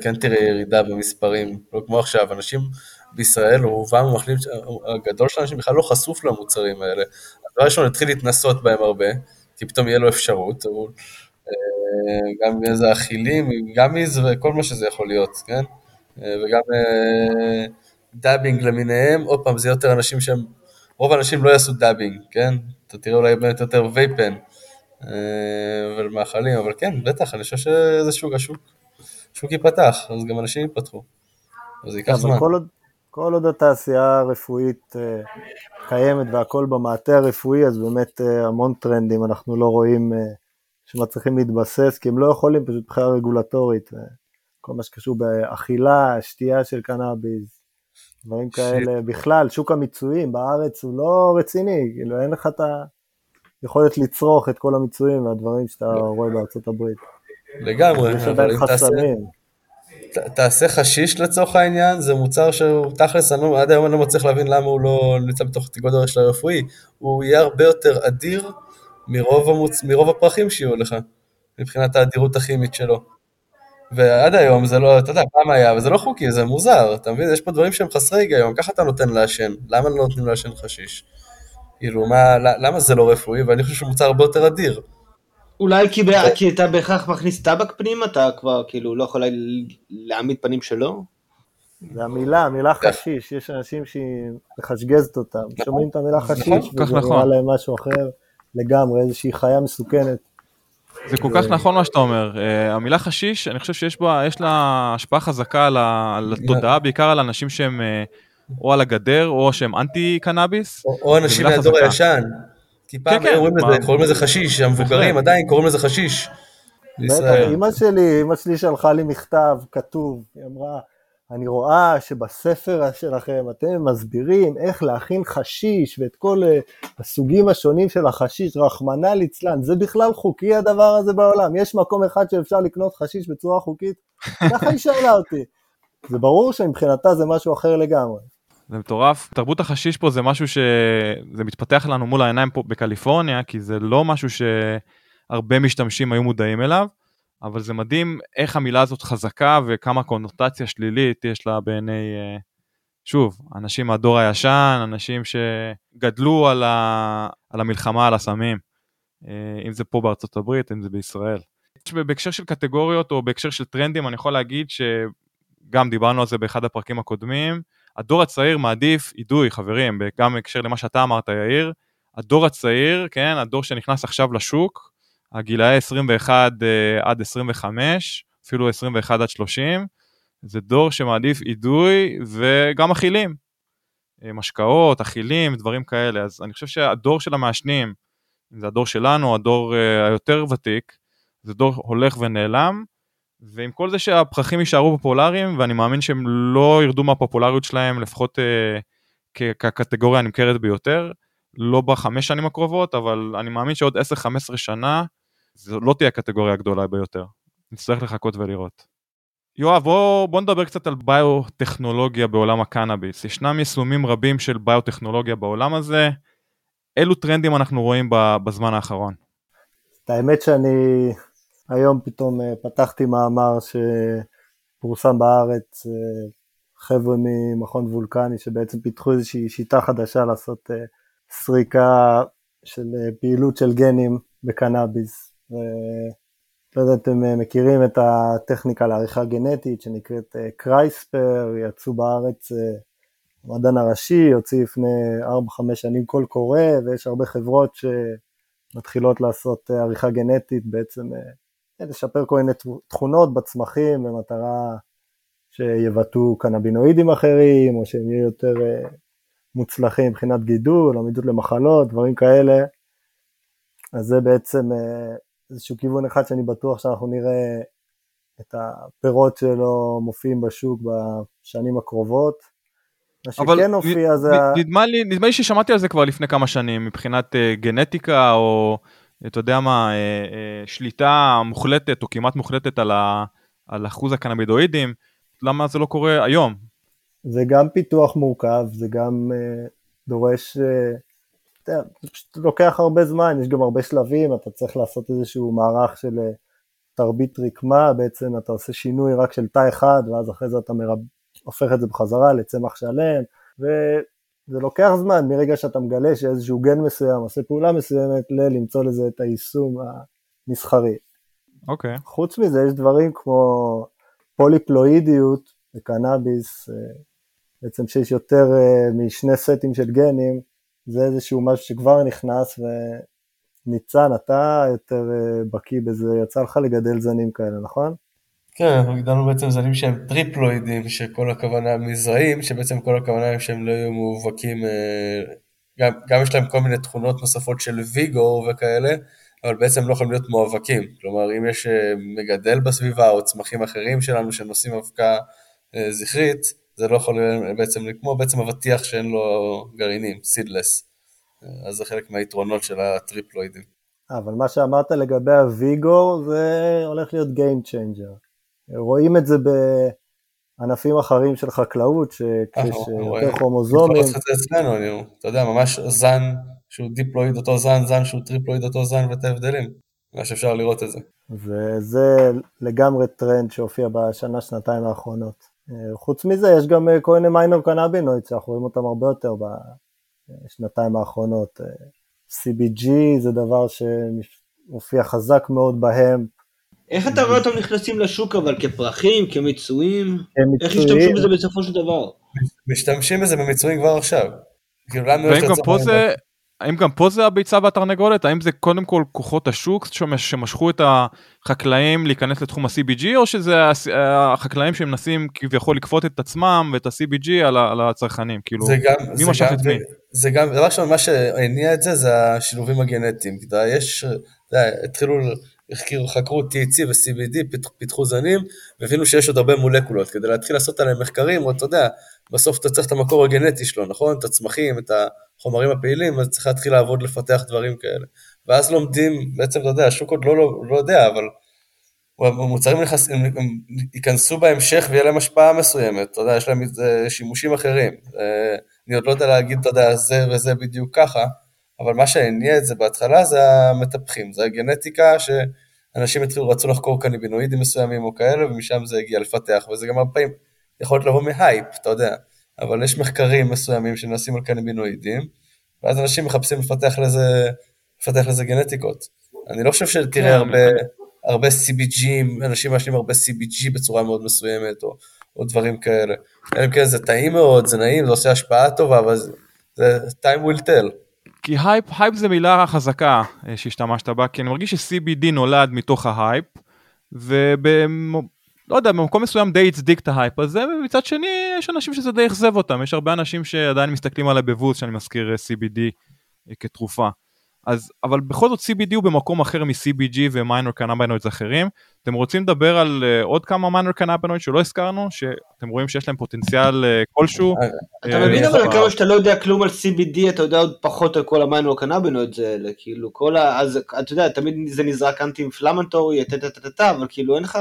כן תראה ירידה במספרים, לא כמו עכשיו, אנשים בישראל, רובם המחלים הגדול של אנשים בכלל לא חשוף למוצרים האלה, הדבר ראשון התחיל להתנסות בהם הרבה, כי פתאום יהיה לו אפשרות, גם איזה אכילים, גם איזה וכל מה שזה יכול להיות, כן? וגם דאבינג למיניהם, עוד פעם זה יותר אנשים שהם, רוב האנשים לא יעשו דאבינג, כן? אתה תראה אולי באמת יותר וייפן, ולמאכלים, אבל כן, בטח, אני חושב שזה שוק, השוק, שוק ייפתח, אז גם אנשים ייפתחו, אז זה ייקח זמן. כל עוד התעשייה הרפואית קיימת, והכל במעטה הרפואי, אז באמת המון טרנדים, אנחנו לא רואים שמצליחים להתבסס, כי הם לא יכולים פשוט בחירה רגולטורית, כל מה שקשור באכילה, שתייה של קנאביס, דברים כאלה, בכלל, שוק המיצויים בארץ הוא לא רציני, כאילו אין לך את היכולת לצרוך את כל המיצויים והדברים שאתה רואה בארצות הברית. לגמרי, אבל אם תעשה, תעשה חשיש לצורך העניין, זה מוצר שהוא תכלס, עד היום אני לא מצליח להבין למה הוא לא נמצא בתוך התגודל של הרפואי, הוא יהיה הרבה יותר אדיר מרוב, המוצ... מרוב הפרחים שיהיו לך, מבחינת האדירות הכימית שלו. ועד היום זה לא, אתה יודע, פעם היה, וזה לא חוקי, זה מוזר, אתה מבין? יש פה דברים שהם חסרי היגיון, ככה אתה נותן להשן, למה לא נותנים להשן חשיש? כאילו, מה, למה זה לא רפואי? ואני חושב שהוא מוצר הרבה יותר אדיר. אולי כי, ב... כי אתה בהכרח מכניס טבק פנים, אתה כבר כאילו לא יכול להעמיד פנים שלו? זה המילה, המילה חשיש, יש אנשים שמחשגזת אותם, שומעים את המילה חשיש, וזה נראה להם משהו אחר לגמרי, איזושהי חיה מסוכנת. זה כל כך נכון מה שאתה אומר, המילה חשיש, אני חושב שיש בה, יש לה השפעה חזקה על התודעה, בעיקר על אנשים שהם או על הגדר, או שהם אנטי קנאביס. או אנשים מהדור הישן, כי פעם קוראים לזה חשיש, המבוגרים עדיין קוראים לזה חשיש. אמא שלי, אמא שלי שלחה לי מכתב כתוב, היא אמרה, אני רואה שבספר שלכם אתם מסבירים איך להכין חשיש ואת כל הסוגים השונים של החשיש, רחמנא ליצלן, זה בכלל חוקי הדבר הזה בעולם? יש מקום אחד שאפשר לקנות חשיש בצורה חוקית? ככה היא שאלה אותי. זה ברור שמבחינתה זה משהו אחר לגמרי. זה מטורף. תרבות החשיש פה זה משהו שזה מתפתח לנו מול העיניים פה בקליפורניה, כי זה לא משהו שהרבה משתמשים היו מודעים אליו, אבל זה מדהים איך המילה הזאת חזקה וכמה קונוטציה שלילית יש לה בעיני, שוב, אנשים מהדור הישן, אנשים שגדלו על, ה... על המלחמה, על הסמים, אם זה פה בארצות הברית, אם זה בישראל. בהקשר של קטגוריות או בהקשר של טרנדים, אני יכול להגיד שגם דיברנו על זה באחד הפרקים הקודמים, הדור הצעיר מעדיף עידוי, חברים, גם בהקשר למה שאתה אמרת, יאיר, הדור הצעיר, כן, הדור שנכנס עכשיו לשוק, הגילאי עשרים ואחת עד עשרים וחמש, אפילו עשרים ואחת עד שלושים, זה דור שמעדיף עידוי וגם אכילים, משקאות, אכילים, דברים כאלה. אז אני חושב שהדור של המעשנים, זה הדור שלנו, הדור היותר ותיק, זה דור הולך ונעלם, ועם כל זה שהפרחים יישארו פופולריים, ואני מאמין שהם לא ירדו מהפופולריות שלהם, לפחות כקטגוריה הנמכרת ביותר, לא בחמש שנים הקרובות, אבל אני מאמין שעוד עשר חמש עשרה שנה, זו לא תהיה הקטגוריה הגדולה ביותר. נצטרך לחכות ולראות. יואב, בוא, בוא נדבר קצת על ביוטכנולוגיה בעולם הקנאביס. ישנם יישומים רבים של ביוטכנולוגיה בעולם הזה. אילו טרנדים אנחנו רואים בזמן האחרון? את האמת שאני היום פתאום פתחתי מאמר שפורסם בארץ, חבר'ה ממכון וולקני, שבעצם פיתחו איזושהי שיטה חדשה לעשות סריקה של פעילות של גנים בקנאביס. לא יודע, אתם מכירים את הטכניקה לעריכה גנטית שנקראת קרייספר, יצאו בארץ המדען הראשי, יוציא לפני ארבע חמש שנים כל קורא, ויש הרבה חברות שמתחילות לעשות עריכה גנטית, בעצם לשפר כל מיני תכונות בצמחים, במטרה שיבטאו קנאבינואידים אחרים, או שהם יהיו יותר מוצלחים מבחינת גידול, עמידות למחלות, דברים כאלה. אז זה בעצם איזשהו כיוון אחד שאני בטוח שאנחנו נראה את הפירות שלו מופיעים בשוק בשנים הקרובות. מה שכן הופיע זה... נדמה לי, נדמה לי ששמעתי על זה כבר לפני כמה שנים, מבחינת גנטיקה או, אתה יודע מה, שליטה מוחלטת או כמעט מוחלטת על אחוז הקנאבידואידים. למה זה לא קורה היום? זה גם פיתוח מורכב, זה גם אה, דורש, אה, פשוט לוקח הרבה זמן, יש גם הרבה שלבים, אתה צריך לעשות איזשהו מערך של אה, תרבית רקמה, בעצם אתה עושה שינוי רק של תא אחד, ואז אחרי זה אתה מרב... הופך את זה בחזרה לצמח שלם, וזה לוקח זמן מרגע שאתה מגלה שאיזשהו גן מסוים, עושה פעולה מסוימת ללמצוא לזה את היישום המסחרי. אוקיי. Okay. חוץ מזה יש דברים כמו פוליפלואידיות בקנאביס, אה, בעצם שיש יותר משני סטים של גנים, זה איזשהו משהו שכבר נכנס, וניצן, אתה יותר בקיא בזה, יצא לך לגדל זנים כאלה, נכון? כן, אנחנו גדלנו בעצם זנים שהם טריפלואידים, שכל הכוונה מזרעים, שבעצם כל הכוונה הם שהם לא יהיו מאובקים, גם, גם יש להם כל מיני תכונות נוספות של ויגור וכאלה, אבל בעצם לא יכולים להיות מאובקים, כלומר אם יש מגדל בסביבה או צמחים אחרים שלנו שנושאים אבקה זכרית, זה לא יכול בעצם, כמו בעצם אבטיח שאין לו גרעינים, סידלס. אז זה חלק מהיתרונות של הטריפלואידים. אבל מה שאמרת לגבי הוויגור, זה הולך להיות Game Changer. רואים את זה בענפים אחרים של חקלאות, שכשיש יותר כרומוזומים. אתה יודע, ממש זן שהוא דיפלואיד אותו זן, זן שהוא טריפלואיד אותו זן, ואת ההבדלים. ממש אפשר לראות את זה. וזה לגמרי טרנד שהופיע בשנה, שנתיים האחרונות. חוץ מזה יש גם כל מיני מיינור קנאבינויד שאנחנו רואים אותם הרבה יותר בשנתיים האחרונות. סי בי ג'י זה דבר שמופיע חזק מאוד בהם. איך אתה רואה אותם נכנסים לשוק אבל כפרחים, כמצויים? איך השתמשו בזה בסופו של דבר? משתמשים בזה במצויים כבר עכשיו. האם גם פה זה הביצה והתרנגולת? האם זה קודם כל כוחות השוק שמשכו את החקלאים להיכנס לתחום ה-סי בי ג'י, או שזה החקלאים שהם מנסים כביכול לקפות את עצמם ואת ה-סי בי ג'י על הצרכנים? מי משך את מי? זה גם, דבר שם, מה שהניע את זה זה השילובים הגנטיים. התחילו חקרו טי אייץ' סי ו-סי בי די, פיתחו זנים, והבינו שיש עוד הרבה מולקולות, כדי להתחיל לעשות עליהם מחקרים, אתה יודע, בסוף אתה צריך את המקור הגנטי שלו, נכון? את הצמחים, את החומרים הפעילים, אז צריך להתחיל לעבוד, לפתח דברים כאלה. ואז לומדים, בעצם אתה יודע, השוק עוד לא, לא, לא יודע, אבל המוצרים ייכנסו בהמשך ויהיה להם השפעה מסוימת, אתה יודע, יש להם שימושים אחרים. אני עוד לא יודע להגיד, אתה יודע, זה וזה בדיוק ככה, אבל מה שהניע את זה בהתחלה זה המטפחים, זה הגנטיקה שאנשים התחילו, רצו לחקור קניבינואידים מסוימים או כאלה, ומשם זה הגיע לפתח, וזה גם הרבה פעמים יכול להיות לבוא מהייפ, אתה יודע, אבל יש מחקרים מסוימים שנעשים על קניבינואידים, ואז אנשים מחפשים לפתח לזה, לפתח לזה גנטיקות. אני לא חושב שתראה הרבה, הרבה סי בי ג'ים, אנשים משנים הרבה סי בי ג'י בצורה מאוד מסוימת, או, או דברים כאלה. כאלה, זה טעים מאוד, זה נעים, זה עושה השפעה טובה, אבל זה, זה time will tell. כי הייפ, הייפ זה מילה חזקה שהשתמשת בה, כי אני מרגיש ש-סי בי די נולד מתוך ההייפ, ולא יודע, במקום מסוים די הצדיק את ההייפ הזה, ובצד שני יש אנשים שזה די יחזב אותם, יש הרבה אנשים שעדיין מסתכלים עליי בבוז, שאני מזכיר סי בי די כתרופה. אז, אבל בכל זאת סי בי די הוא במקום אחר מ-סי בי ג'י ומיינור קנאבינוידס אחרים. אתם רוצים לדבר על עוד כמה מיינור קנאבינוידס שלא הזכרנו, שאתם רואים שיש להם פוטנציאל כלשהו? אתה מבין אבל כמה שאתה לא יודע כלום על סי בי די, אתה יודע עוד פחות על כל המיינור קנאבינוידס האלה, כאילו כל ה... אז אתה יודע, תמיד זה נזרק אנטי אינפלמטורי, אבל כאילו אין לך...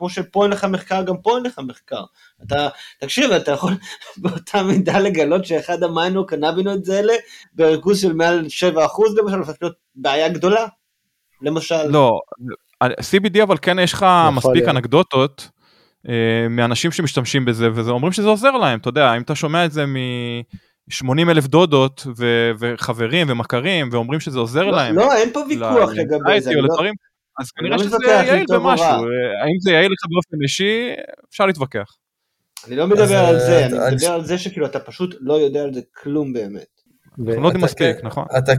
כמו שפה אין לך מחקר, גם פה אין לך מחקר. אתה, תקשיב, אתה יכול באותה מידה לגלות שאחד המיינור קנאבינואיד זה אלה, בריכוז של מעל שבעה אחוז, למשל, הופך להיות בעיה גדולה, למשל. לא, סי בי די אבל כן יש לך מספיק אנקדוטות, אה, מאנשים שמשתמשים בזה, וזה אומרים שזה עוזר להם, אתה יודע, אם אתה שומע את זה מ... שמונים אלף דודות ו... וחברים ומכרים, ואומרים שזה עוזר לא, להם. לא, אין פה ויכוח ל... לגבי זה. לדברים... לא... אז כנראה שזה יעיל במשהו, האם זה יעיל לך באופן אישי, אפשר להתווכח. אני לא מדבר על זה, אני מדבר על זה שכאילו אתה פשוט לא יודע על זה כלום באמת. אנחנו לא מספיק, נכון? אתה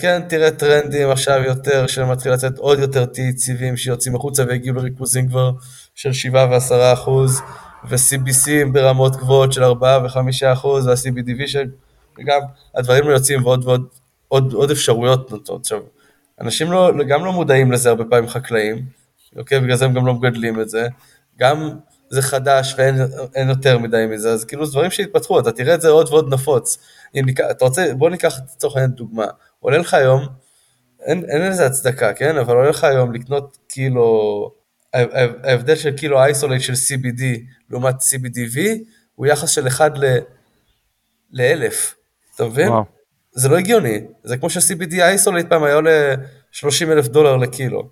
כן תראה טרנדים עכשיו יותר, שמתחיל לצאת עוד יותר טי אייץ' סי שיוצאים החוצה והגיעו לריכוזים כבר של שבעה ועשרה אחוז, ו-סי בי סי ברמות גבוהות של ארבעה וחמישה אחוז, וה-סי בי די וי שגם הדברים יוצאים ועוד אפשרויות נותנות עכשיו. אנשים לא, גם לא מודעים לזה הרבה פעמים חקלאים, אוקיי? בגלל זה הם גם לא מגדלים את זה, גם זה חדש ואין יותר מדי מזה, אז כאילו דברים שהתפתחו, אתה תראה את זה עוד ועוד נפוץ, אם ניקח, אתה רוצה, בוא ניקח לצורך העניין דוגמה, עולה לך היום, אין, אין איזה הצדקה, כן? אבל עולה לך היום לקנות קילו, ההבדל של קילו איסולייט של סי בי די לעומת סי בי די וי, הוא יחס של אחד ל, לאלף, אתה מבין? וואו. זה לא הגיוני, זה כמו ש-סי בי די איסולייט פעם היה ל-שלושים אלף דולר לקילו.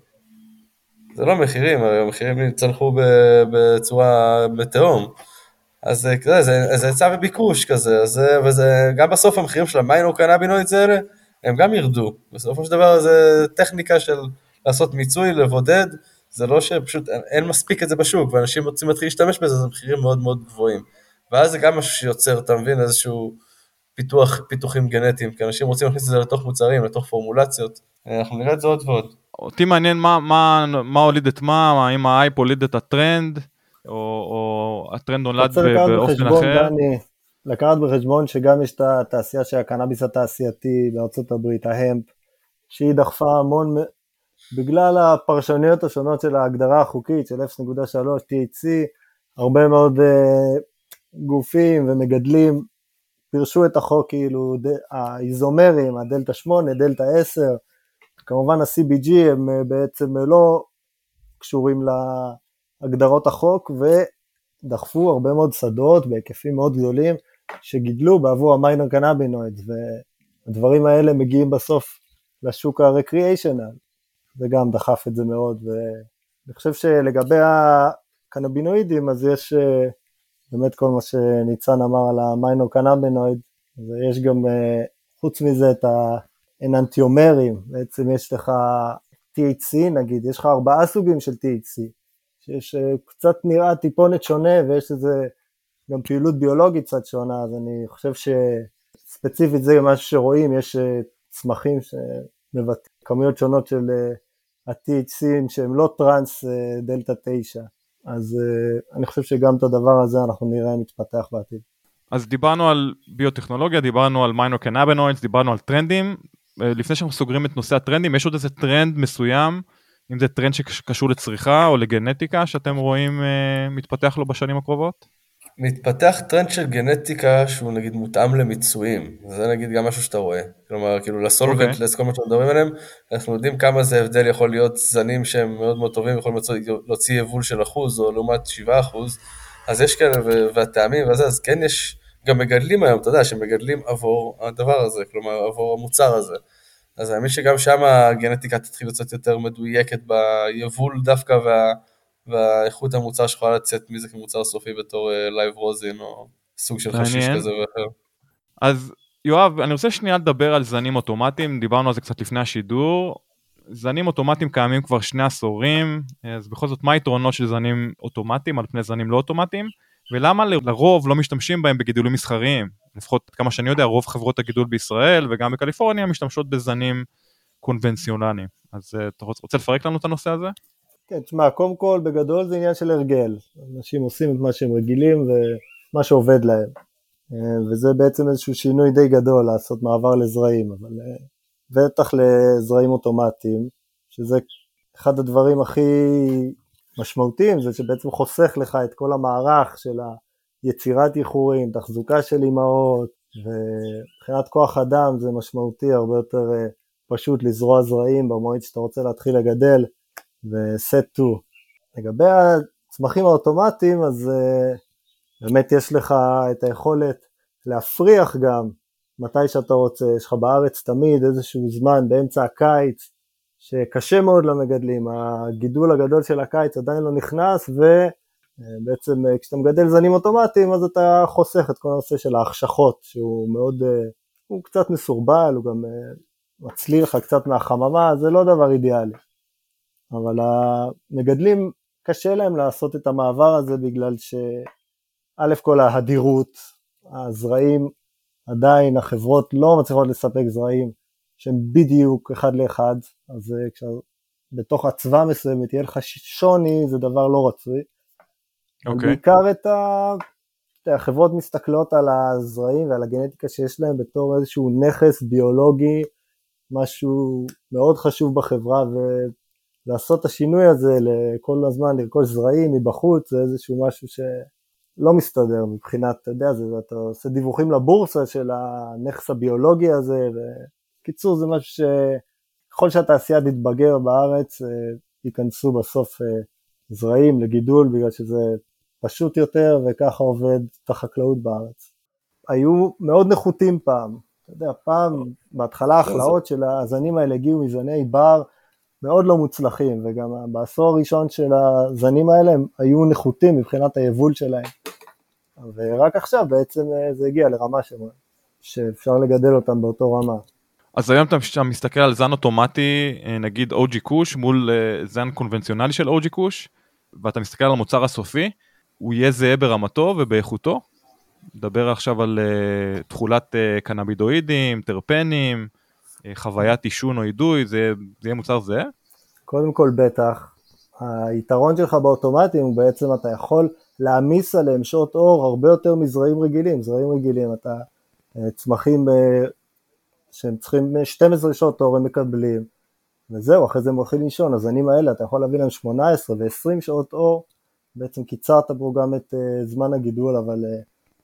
זה לא מחירים, המחירים צלחו בצורה, בתאום. אז זה יצא בביקוש כזה, וזה גם בסוף המחירים של המיינור קנאבינואיד זה אלה, הם גם ירדו. בסופו של דבר זה טכניקה של לעשות מיצוי, לבודד, זה לא שפשוט אין מספיק את זה בשוק, ואנשים רוצים להתחיל להשתמש בזה, זה מחירים מאוד מאוד גבוהים. ואז זה גם משהו שיוצר, אתה מבין, איזשהו... פיתוח, פיתוחים גנטיים, כי אנשים רוצים להכניס את זה לתוך מוצרים, לתוך פורמולציות, אנחנו נראה את זה עוד ועוד. אותי מעניין מה, מה, מה הוליד את מה, האם האייפ הוליד את הטרנד, או, או הטרנד נולד באופן אחר. דני, לקחת בחשבון שגם יש את התעשייה של הקנאביס התעשייתי בארצות הברית, ההמפ, שהיא דחפה המון, בגלל הפרשנויות השונות של ההגדרה החוקית, של אפס נקודה שלוש טי אייץ' סי, הרבה מאוד uh, גופים ומגדלים, פרשו את החוק כאילו האיזומרים, הדלטה שמונה, דלטה עשר, כמובן ה-סי בי ג'י הם בעצם לא קשורים להגדרות החוק, ודחפו הרבה מאוד שדות בהיקפים מאוד גדולים, שגידלו בעבור המיינור קנאבינואיד, והדברים האלה מגיעים בסוף לשוק הרקריאיישנל, וגם דחף את זה מאוד, ואני חושב שלגבי הקנאבינואידים, אז יש... באמת כל מה שניצן אמר על המיינור קנאבינואיד, ויש גם חוץ מזה את האננטיומרים, בעצם יש לך טי אייץ' סי נגיד, יש לך ארבעה סוגים של טי אייץ' סי, שיש קצת נראה טיפונת שונה, ויש איזה גם פעילות ביולוגית קצת שונה, אז אני חושב שספציפית זה משהו שרואים, יש צמחים שמבטאים כמויות שונות של ה-טי אייץ' סי שהם לא טרנס דלטה תשע, אז uh, אני חושב שגם את הדבר הזה אנחנו נראה מתפתח בעתיד. אז דיברנו על ביוטכנולוגיה, דיברנו על מיינור קנאבינואידס, דיברנו על טרנדים, לפני שאנחנו סוגרים את נושא הטרנדים, יש עוד איזה טרנד מסוים, אם זה טרנד שקשור לצריכה או לגנטיקה, שאתם רואים מתפתח לו בשנים הקרובות? מתפתח טרנד של גנטיקה שהוא נגיד מותאם למיצויים, זה נגיד גם משהו שאתה רואה, כלומר כאילו לסולבנט, לסכום מה שמדברים עליהם, אנחנו יודעים כמה זה הבדל יכול להיות זנים שהם מאוד מאוד טובים, יכולים להוציא יבול של אחוז או לעומת שבעה אחוז, אז יש כאלה והטעמים וזה, אז כן יש, גם מגדלים היום, אתה יודע, שמגדלים עבור הדבר הזה, כלומר עבור המוצר הזה, אז האמת שגם שם הגנטיקה תתחיל לצאת יותר מדויקת ביבול דווקא וה... והאיכות המוצר שיכולה לצאת מזה כמוצר סופי בתור לייב רוזין או סוג של חשיש כזה ואחר. אז יואב, אני רוצה שנייה לדבר על זנים אוטומטיים, דיברנו על זה קצת לפני השידור, זנים אוטומטיים קיימים כבר שני עשורים, אז בכל זאת מה היתרונות של זנים אוטומטיים על פני זנים לא אוטומטיים, ולמה לרוב לא משתמשים בהם בגידולים מסחריים, לפחות כמה שאני יודע, רוב חברות הגידול בישראל וגם בקליפורניה משתמשות בזנים קונבנציונליים, אז אתה רוצה לפרק לנו את הנושא הזה? כן, תשמע, קודם כל, בגדול זה עניין של הרגל. אנשים עושים את מה שהם רגילים ומה שעובד להם. וזה בעצם איזשהו שינוי די גדול, לעשות מעבר לזרעים, אבל בטח לזרעים אוטומטיים, שזה אחד הדברים הכי משמעותיים, זה שבעצם חוסך לך את כל המערך של יצירת איחורים, תחזוקה של אימהות, ובחינת כוח אדם זה משמעותי, הרבה יותר פשוט לזרוע זרעים במועד שאתה רוצה להתחיל לגדל, ו-set two. לגבי הצמחים האוטומטיים, אז uh, באמת יש לך את היכולת להפריח גם מתי שאתה רוצה, יש לך בארץ תמיד איזשהו זמן באמצע הקיץ, שקשה מאוד למגדלים, הגידול הגדול של הקיץ עדיין לא נכנס, ובעצם uh, כשאתה מגדל זנים אוטומטיים, אז אתה חוסך את כל הנושא של ההחשכות, שהוא מאוד, uh, הוא קצת מסורבל, הוא גם uh, מצליל לך קצת מהחממה, זה לא דבר אידיאלי. אבל המגדלים קשה להם לעשות את המעבר הזה בגלל שא' כל ההדירות, הזרעים עדיין, החברות לא מצליחות לספק זרעים שהם בדיוק אחד לאחד, אז כשבתוך הצבא מסוימת יהיה לך שוני, זה דבר לא רצוי. אוקיי. בעיקר את ה... החברות מסתכלות על הזרעים ועל הגנטיקה שיש להם בתור איזשהו נכס ביולוגי, משהו מאוד חשוב בחברה ו... לעשות את השינוי הזה, לכל הזמן לרכוש זרעים מבחוץ, זה איזשהו משהו שלא מסתדר מבחינת, אתה יודע, זה, אתה עושה דיווחים לבורסה של הנכס הביולוגי הזה, וקיצור זה משהו שככל שהתעשייה תתבגר בארץ, ייכנסו בסוף זרעים לגידול, בגלל שזה פשוט יותר, וככה עובד את החקלאות בארץ. היו מאוד נחותים פעם, אתה יודע, פעם, בהתחלה ההחלאות של הזנים האלה הגיעו מזני בר, מאוד לא מוצלחים, וגם בעשור הראשון של הזנים האלה הם היו נחותים מבחינת היבול שלהם, ורק עכשיו בעצם זה הגיע לרמה ש... שאפשר לגדל אותם באותו רמה. אז היום אתה מסתכל על זן אוטומטי, נגיד או ג'י Kush, מול זן קונבנציונלי של או ג'י Kush, ואתה מסתכל על המוצר הסופי, הוא יהיה זהה ברמתו ובאיכותו, מדבר עכשיו על תחולת קנאבידואידים, טרפנים, חוויית אישון או עידוי, זה יהיה מוצר זהה? קודם כל בטח, היתרון שלך באוטומטיים הוא בעצם אתה יכול להעמיס עליהם שעות אור הרבה יותר מזרעים רגילים, זרעים רגילים, אתה צמחים שהם צריכים שתים עשרה שעות אור הם מקבלים, וזהו, אחרי זה מוכיל לישון, הזנים האלה אתה יכול להביא להם שמונה עשרה ו-עשרים שעות אור, בעצם קיצרת בו גם את זמן הגידול, אבל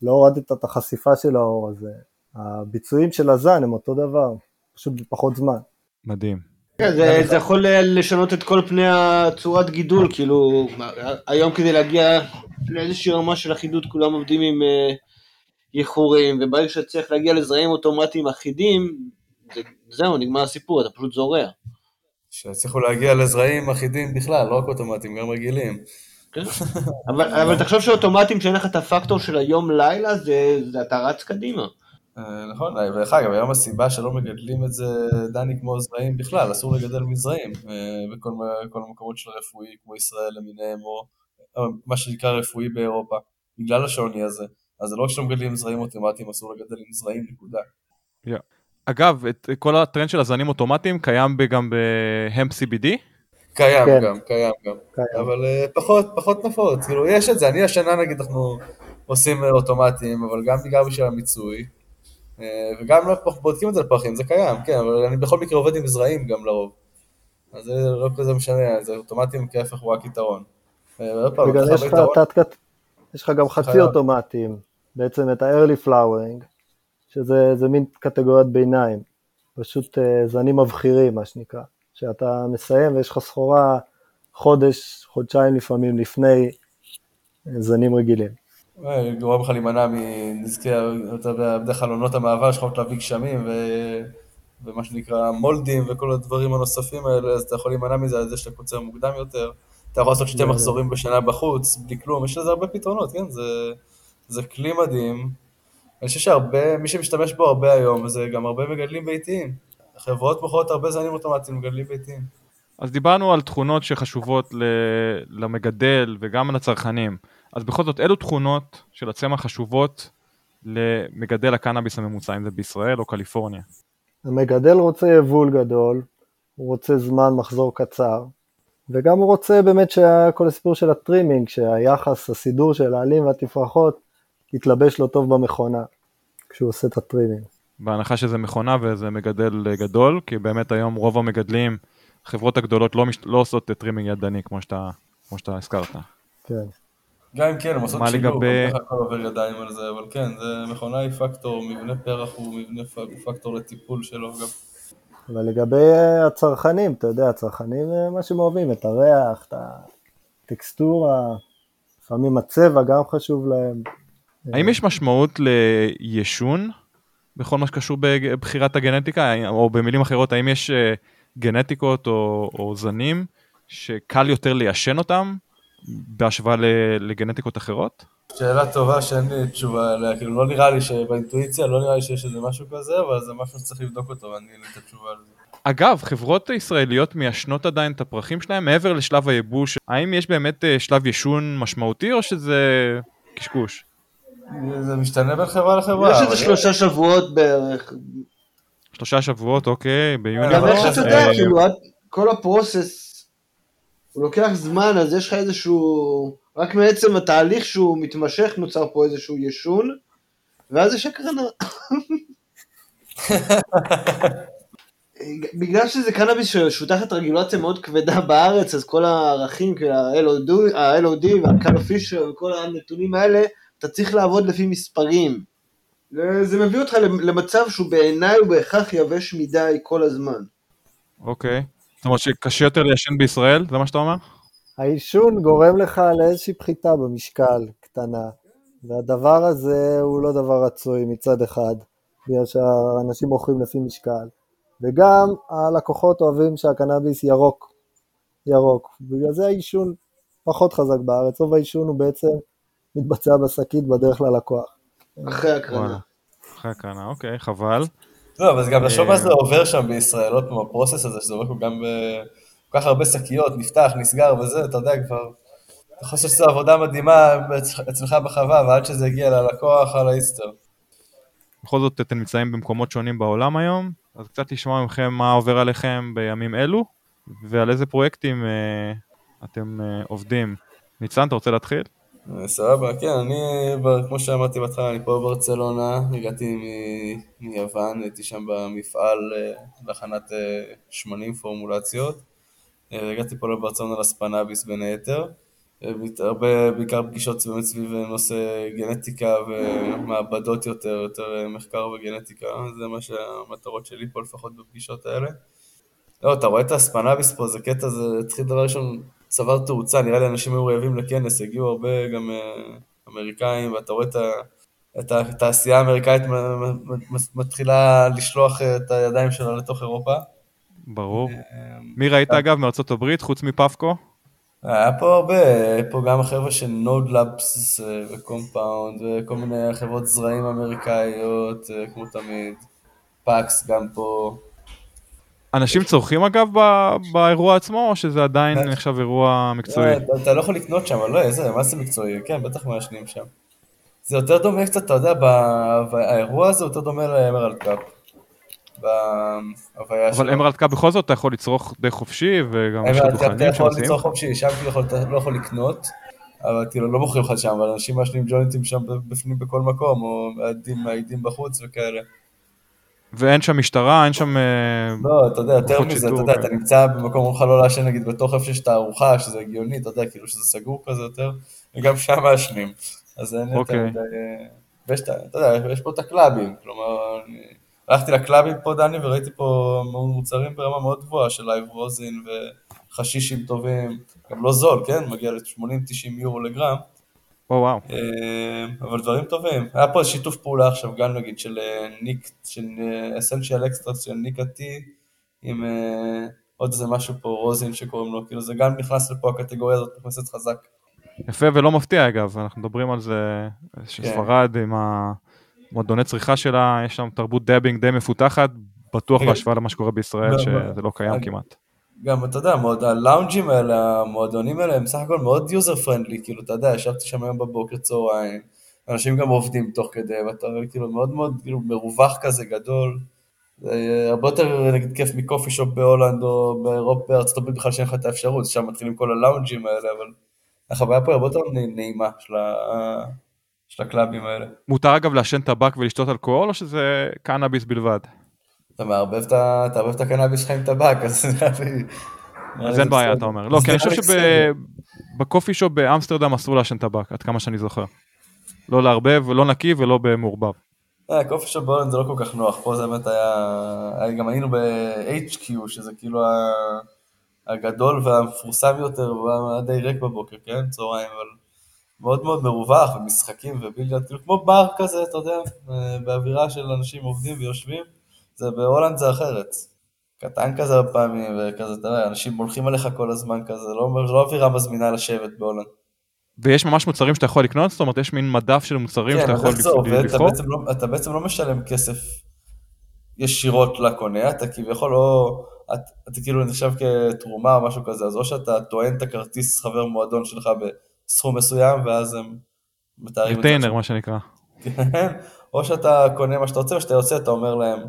לא הורדת את החשיפה של האור הזה, הביצועים של הזן הם אותו דבר. פשוט בפחות זמן. מדהים. זה יכול לשנות את כל פני הצורת גידול, כאילו, היום כדי להגיע לאיזושהי רמה של אחידות, כולם עובדים עם יחורים, וברגע שצריך להגיע לזרעים אוטומטיים אחידים, זהו, נגמר הסיפור, אתה פשוט זורע. שצריכו להגיע לזרעים אחידים בכלל, לא רק אוטומטיים, גם רגילים. אבל תחשוב שאוטומטיים שאין לך את הפקטור של היום-לילה, זה אתה רץ קדימה. נכון, ואחר אגב, היום הסיבה שלא מגדלים את זה דני כמו זרעים בכלל, אסור לגדל מזרעים, וכל המקומות של רפואי, כמו ישראל למיניהם, או מה שנקרא רפואי באירופה, בגלל השוני הזה, אז זה לא כשאתם מגדלים זרעים אוטומטיים, אסור לגדל עם זרעים, נקודה. אגב, כל הטרנד של הזנים אוטומטיים קיים גם בהמפ סי בי די? קיים גם, קיים גם, אבל פחות נפוץ, כאילו יש את זה, אני השנה נגיד אנחנו עושים אוטומטיים, אבל גם בגלל בשביל המיצוי, וגם בודקים את זה לפרחים, זה קיים, כן, אבל אני בכל מקרה עובד עם זרעים גם לרוב. אז זה לא כזה משנה, זה אוטומטים כהפך הוא רק יתרון. בגלל יש לך תת-קט, יש לך גם חצי אוטומטים, בעצם את ה-early flowering, שזה מין קטגוריית ביניים, פשוט זנים מבחירים, מה שנקרא, שאתה מסיים ויש לך סחורה חודש, חודשיים לפעמים לפני זנים רגילים. גורם לך להימנע מנזקי, בדרך כלל עונות המעבר, שחוות להביא גשמים ו... ומה שנקרא מולדים וכל הדברים הנוספים האלה, אז אתה יכול להימנע מזה על זה שאתה קוצר מוקדם יותר. אתה יכול לעשות שתי מחזורים בשנה בחוץ, בלי כלום, יש לזה הרבה פתרונות, כן? זה, זה כלי מדהים. אני חושב שהרבה, מי שמשתמש בו הרבה היום, זה גם הרבה מגדלים ביתיים. חברות מוכרות הרבה זנים אוטומטיים מגדלים ביתיים. אז דיברנו על תכונות שחשובות למגדל וגם לצרכנים. אז בכל זאת, אלו תכונות של הצמח חשובות למגדל הקנאביס הממוצע, אם זה בישראל או קליפורניה? המגדל רוצה יבול גדול, הוא רוצה זמן מחזור קצר, וגם הוא רוצה באמת שכל הסיפור של הטרימינג, שהיחס, הסידור של העלים והתפרחות, יתלבש לו טוב במכונה, כשהוא עושה את הטרימינג. בהנחה שזה מכונה וזה מגדל גדול, כי באמת היום רוב המגדלים, החברות הגדולות לא, מש... לא עושות טרימינג ידני, כמו שאתה, כמו שאתה הזכרת. כן. גם אם כן, הם עושות שילוב, אני ככה עובר ידיים על זה, אבל כן, זה מכונה היא פקטור, מבנה פרח הוא מבנה פקטור לטיפול שלו גם. אבל לגבי הצרכנים, אתה יודע, הצרכנים מה שהם אוהבים, את הריח, את הטקסטורה, לפעמים הצבע גם חשוב להם. האם יש משמעות לישון בכל מה שקשור בבחירת הגנטיקה, או במילים אחרות, האם יש גנטיקות או, או זנים שקל יותר ליישן אותם? בהשוואה לגנטיקות אחרות? שאלה טובה שאין לי תשובה עליה, כאילו לא נראה לי שבאינטואיציה, לא נראה לי שיש איזה משהו כזה, אבל זה משהו שצריך לבדוק אותו, ואני אין לי את התשובה על זה. אגב, חברות ישראליות מיישנות עדיין את הפרחים שלהם, מעבר לשלב הייבוש, האם יש באמת שלב ישון משמעותי, או שזה קשקוש? זה משתנה בין חברה לחברה. יש איזה שלושה שבועות בערך. שלושה שבועות, אוקיי, ביוני. גם איך שאתה יודע, כאילו, כל הפרוסס, הוא לוקח זמן, אז יש לך איזשהו, רק מעצם התהליך שהוא מתמשך, נוצר פה איזשהו ישון, ואז יש הקרנה. בגלל שזה קנאביס ששותחת רגולציה מאוד כבדה בארץ, אז כל הערכים, ה-L O D וה-Califier וכל הנתונים האלה, אתה צריך לעבוד לפי מספרים. זה מביא אותך למצב שהוא בעיניי הוא בהכרח יבש מדי כל הזמן. אוקיי. זאת אומרת שקשה יותר ליישן בישראל, זה מה שאתה אומר? העישון גורם לך לאיזושהי פחיתה במשקל קטנה, והדבר הזה הוא לא דבר רצוי מצד אחד, בגלל שהאנשים מוכרים לפי משקל, וגם הלקוחות אוהבים שהקנאביס ירוק, ירוק, בגלל זה העישון פחות חזק בארץ, רוב העישון הוא בעצם מתבצע בשקית בדרך ללקוח. אחרי הקרנה. אחרי הקרנה, אוקיי, חבל. לא, אבל גם לשום מה זה עובר שם בישראל, עוד פעם הפרוסס הזה, שזה עובר גם כל כך הרבה שקיות, נפתח, נסגר וזה, אתה יודע כבר, אני חושב שזו עבודה מדהימה אצלך בחווה, ועד שזה הגיע ללקוח על האיסטר. בכל זאת, אתם נמצאים במקומות שונים בעולם היום, אז קצת לשמוע מכם מה עובר עליכם בימים אלו, ועל איזה פרויקטים אתם עובדים. ניצן, אתה רוצה להתחיל? סבבה, כן, אני, כמו שאמרתי בהתחלה, אני פה בברצלונה, הגעתי מיוון, הייתי שם במפעל להכנת שמונים פורמולציות, הגעתי פה לברצלונה לספנאביס בין היתר, הרבה, בעיקר פגישות באמת סביב נושא גנטיקה ומעבדות יותר, יותר מחקר וגנטיקה, זה מה שהמטרות שלי פה לפחות בפגישות האלה. לא, אתה רואה את הספנאביס פה, זה קטע, זה התחיל דבר ראשון, צבר תאוצה, נראה לי אנשים היו רעבים לכנס, הגיעו הרבה גם אמריקאים, ואתה רואה את התעשייה האמריקאית מתחילה לשלוח את הידיים שלה לתוך אירופה. ברור. מי ראית אגב מארצות הברית, חוץ מפאפקו? היה פה הרבה, פה גם החבר'ה של נוד לבס וקומפאונד, וכל מיני חברות זרעים אמריקאיות, כמו תמיד, פאקס גם פה. אנשים צורכים אגב באירוע עצמו, או שזה עדיין נחשב אירוע מקצועי? אתה לא יכול לקנות שם, לא, איזה, מה זה מקצועי? כן, בטח מעשנים שם. זה יותר דומה קצת, אתה יודע, האירוע הזה יותר דומה לאמרלד קאפ. אבל אמרלד קאפ בכל זאת אתה יכול לצרוך די חופשי, וגם יש דוכנים שמציעים. אתה יכול לצרוך חופשי, שם אתה לא יכול לקנות, אבל כאילו לא מוכרים לך שם, אבל אנשים מעשנים ג'וינטים שם בפנים בכל מקום, או עדים בחוץ וכאלה. ואין שם משטרה, אין שם... לא, אתה יודע, יותר מזה, אתה יודע, אתה נמצא במקום אוכל לא לעשן, נגיד, בתוך איפה שיש את הארוחה, שזה הגיוני, אתה יודע, כאילו שזה סגור כזה יותר, וגם שם מעשנים. אז אין יותר מדי... ואתה יודע, יש פה את הקלאבים, כלומר, הלכתי לקלאבים פה, דני, וראיתי פה מוצרים ברמה מאוד גבוהה, של לייב רוזין וחשישים טובים, גם לא זול, כן? מגיע ל-שמונים תשעים יורו לגרם. או וואו. אבל דברים טובים. היה פה שיתוף פעולה עכשיו, גם נגיד, של ניק, של אסנשיאל אקסטרס, של ניקתי, עם עוד איזה משהו פה, רוזין שקוראים לו, כאילו זה גם נכנס לפה הקטגוריה הזאת, נכנסת חזק. יפה ולא מפתיע אגב, אנחנו מדברים על זה שספרד עם המועדוני צריכה שלה, יש שם תרבות דאבינג די מפותחת, בטוח בהשוואה למה שקורה בישראל, שזה לא קיים כמעט. גם אתה יודע, הלאונג'ים האלה, המועדונים האלה, הם סך הכל מאוד יוזר פרנדלי, כאילו אתה יודע, ישבתי שם היום בבוקר צהריים, אנשים גם עובדים תוך כדי, ואתה כאילו מאוד מאוד מרווח כזה גדול, הרבה יותר נגיד כיף מקופי שופ בהולנד או באירופה, ארצות הברית בכלל שאין לך את האפשרות, שם מתחילים כל הלאונג'ים האלה, אבל החוויה פה הרבה יותר נעימה של הקלאבים האלה. מותר אגב לעשן טבק ולשתות אלכוהול, או שזה קנאביס בלבד? אתה מערבב את הקנאביס שלך עם טבק, אז... אז אין בעיה, אתה אומר. לא, כי אני חושב שבקופי שופ באמסטרדם אסור לעשן טבק, עד כמה שאני זוכר. לא לערבב, לא נקי ולא במעורבב. הקופי שופ בהולנד זה לא כל כך נוח, פה זה באמת היה... גם היינו ב-אייץ' קיו, שזה כאילו ה... הגדול והמפורסם יותר, והדי ריק בבוקר, כן? צהריים, אבל מאוד מאוד מרווח, ומשחקים ובילג'ארד, כאילו כמו בר כזה, אתה יודע, באווירה של אנשים עובדים ויושבים, זה בהולנד זה אחרת. קטן כזה בפעמים, וכזה, תראה, אנשים הולכים עליך כל הזמן כזה, לא, לא אווירה מזמינה לשבת בהולנד. ויש ממש מוצרים שאתה יכול לקנות, זאת אומרת, יש מין מדף של מוצרים כן, שאתה יכול לבחור? כן, אתה בעצם לא, אתה בעצם לא משלם כסף ישירות לקונה, אתה כביכול לא... אתה כאילו נחשב כתרומה או משהו כזה, אז או שאתה טוען את הכרטיס חבר מועדון שלך בסכום מסוים, ואז הם מתארים את זה. ריטיינר, מה שנקרא. כן, או שאתה קונה מה שאתה רוצה, ושאתה יוצא, אתה אומר להם,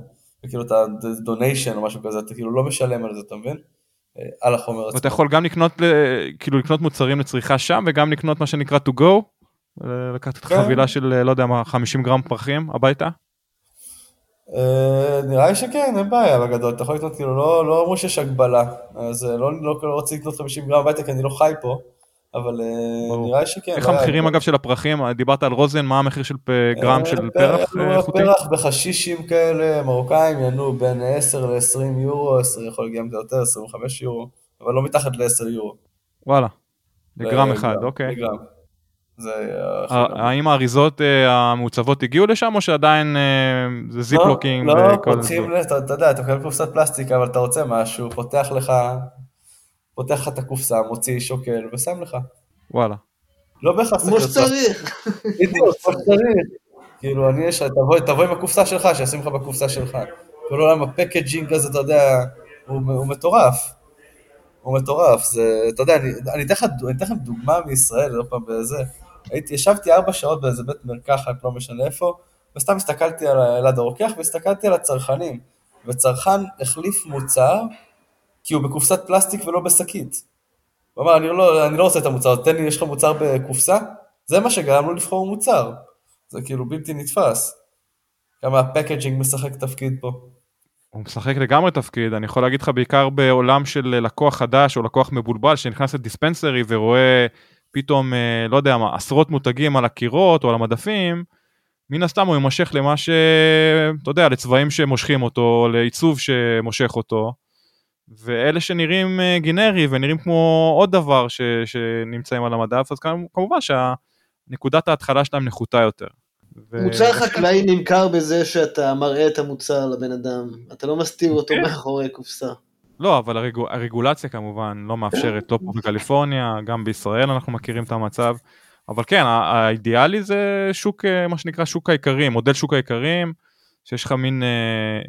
וכאילו אתה דוניישן או משהו כזה, אתה כאילו לא משלם על זה, אתה מבין? על החומר עצמו. ואתה יכול גם לקנות, כאילו לקנות מוצרים לצריכה שם, וגם לקנות מה שנקרא to go, לקחת את חבילה של, לא יודע מה, חמישים גרם פרחים הביתה. נראה לי שכן, אין בעיה בגדול, אתה יכול לקנות, כאילו, לא אמרו שיש הגבלה, אז לא רוצה לקנות חמישים גרם ביתה, כי אני לא חי פה, אבל נראה לי שכן. איך המחירים אגב של הפרחים, דיברת על רוזן, מה המחיר של גרם של פרח איכותי? פרח בחשישים כאלה, מרוקאים, ינו בין עשר לעשרים יורו, עשרה יכול גם יותר, עשרים וחמש יורו, אבל לא מתחת ל-עשרה יורו. וואלה, לגרם אחד, אוקיי. לגרם. האם האריזות המעוצבות הגיעו לשם, או שעדיין זה זיפלוקים? לא, רוצים, אתה יודע, אתה מקבל קופסת פלסטיק, אבל אתה רוצה משהו, פותח לך, פותח לך את הקופסה, מוציא שוקל ושם לך. וואלה. לא בהכרח. כמו שצריך. בדיוק, כמו שצריך. כאילו, אני יש, תבוא עם הקופסה שלך, שישים לך בקופסה שלך. כל עולם הפקג'ינג הזה, אתה יודע, הוא מטורף. הוא מטורף, אתה יודע, אני אתן לכם דוגמה מישראל, לא פעם בזה. ישבתי ארבע שעות באיזה בית מרקחת, לא משנה איפה, וסתם הסתכלתי על הילד הרוקח, והסתכלתי על הצרכנים, וצרכן החליף מוצר, כי הוא בקופסת פלסטיק ולא בשקית. הוא אמר, אני לא, אני לא רוצה את המוצר, תן לי, יש לך מוצר בקופסה? זה מה שגרם לו לבחור מוצר. זה כאילו בלתי נתפס. כמה הפקג'ינג משחק תפקיד פה. הוא משחק לגמרי תפקיד, אני יכול להגיד לך בעיקר בעולם של לקוח חדש, או לקוח מבולבל, שנכנס לדיספנסרי ורואה פתאום, לא יודע מה, עשרות מותגים על הקירות או על המדפים, מן הסתם הוא ימשך למה ש... אתה יודע, לצבעים שמושכים אותו, לעיצוב שמושך אותו, ואלה שנראים גינרי ונראים כמו עוד דבר ש... שנמצאים על המדף, אז כמובן שהנקודת ההתחלה שלהם נחותה יותר. ו... מוצר חקלאי נמכר בזה שאתה מראה את המוצר לבן אדם, אתה לא מסתיר אותו מאחורי קופסה. לא, אבל הרגול... הרגולציה כמובן לא מאפשרת, לא פה בקליפורניה, גם בישראל אנחנו מכירים את המצב, אבל כן, האידיאלי זה שוק, מה שנקרא שוק העיקרים, מודל שוק העיקרים, שיש לך מין אה,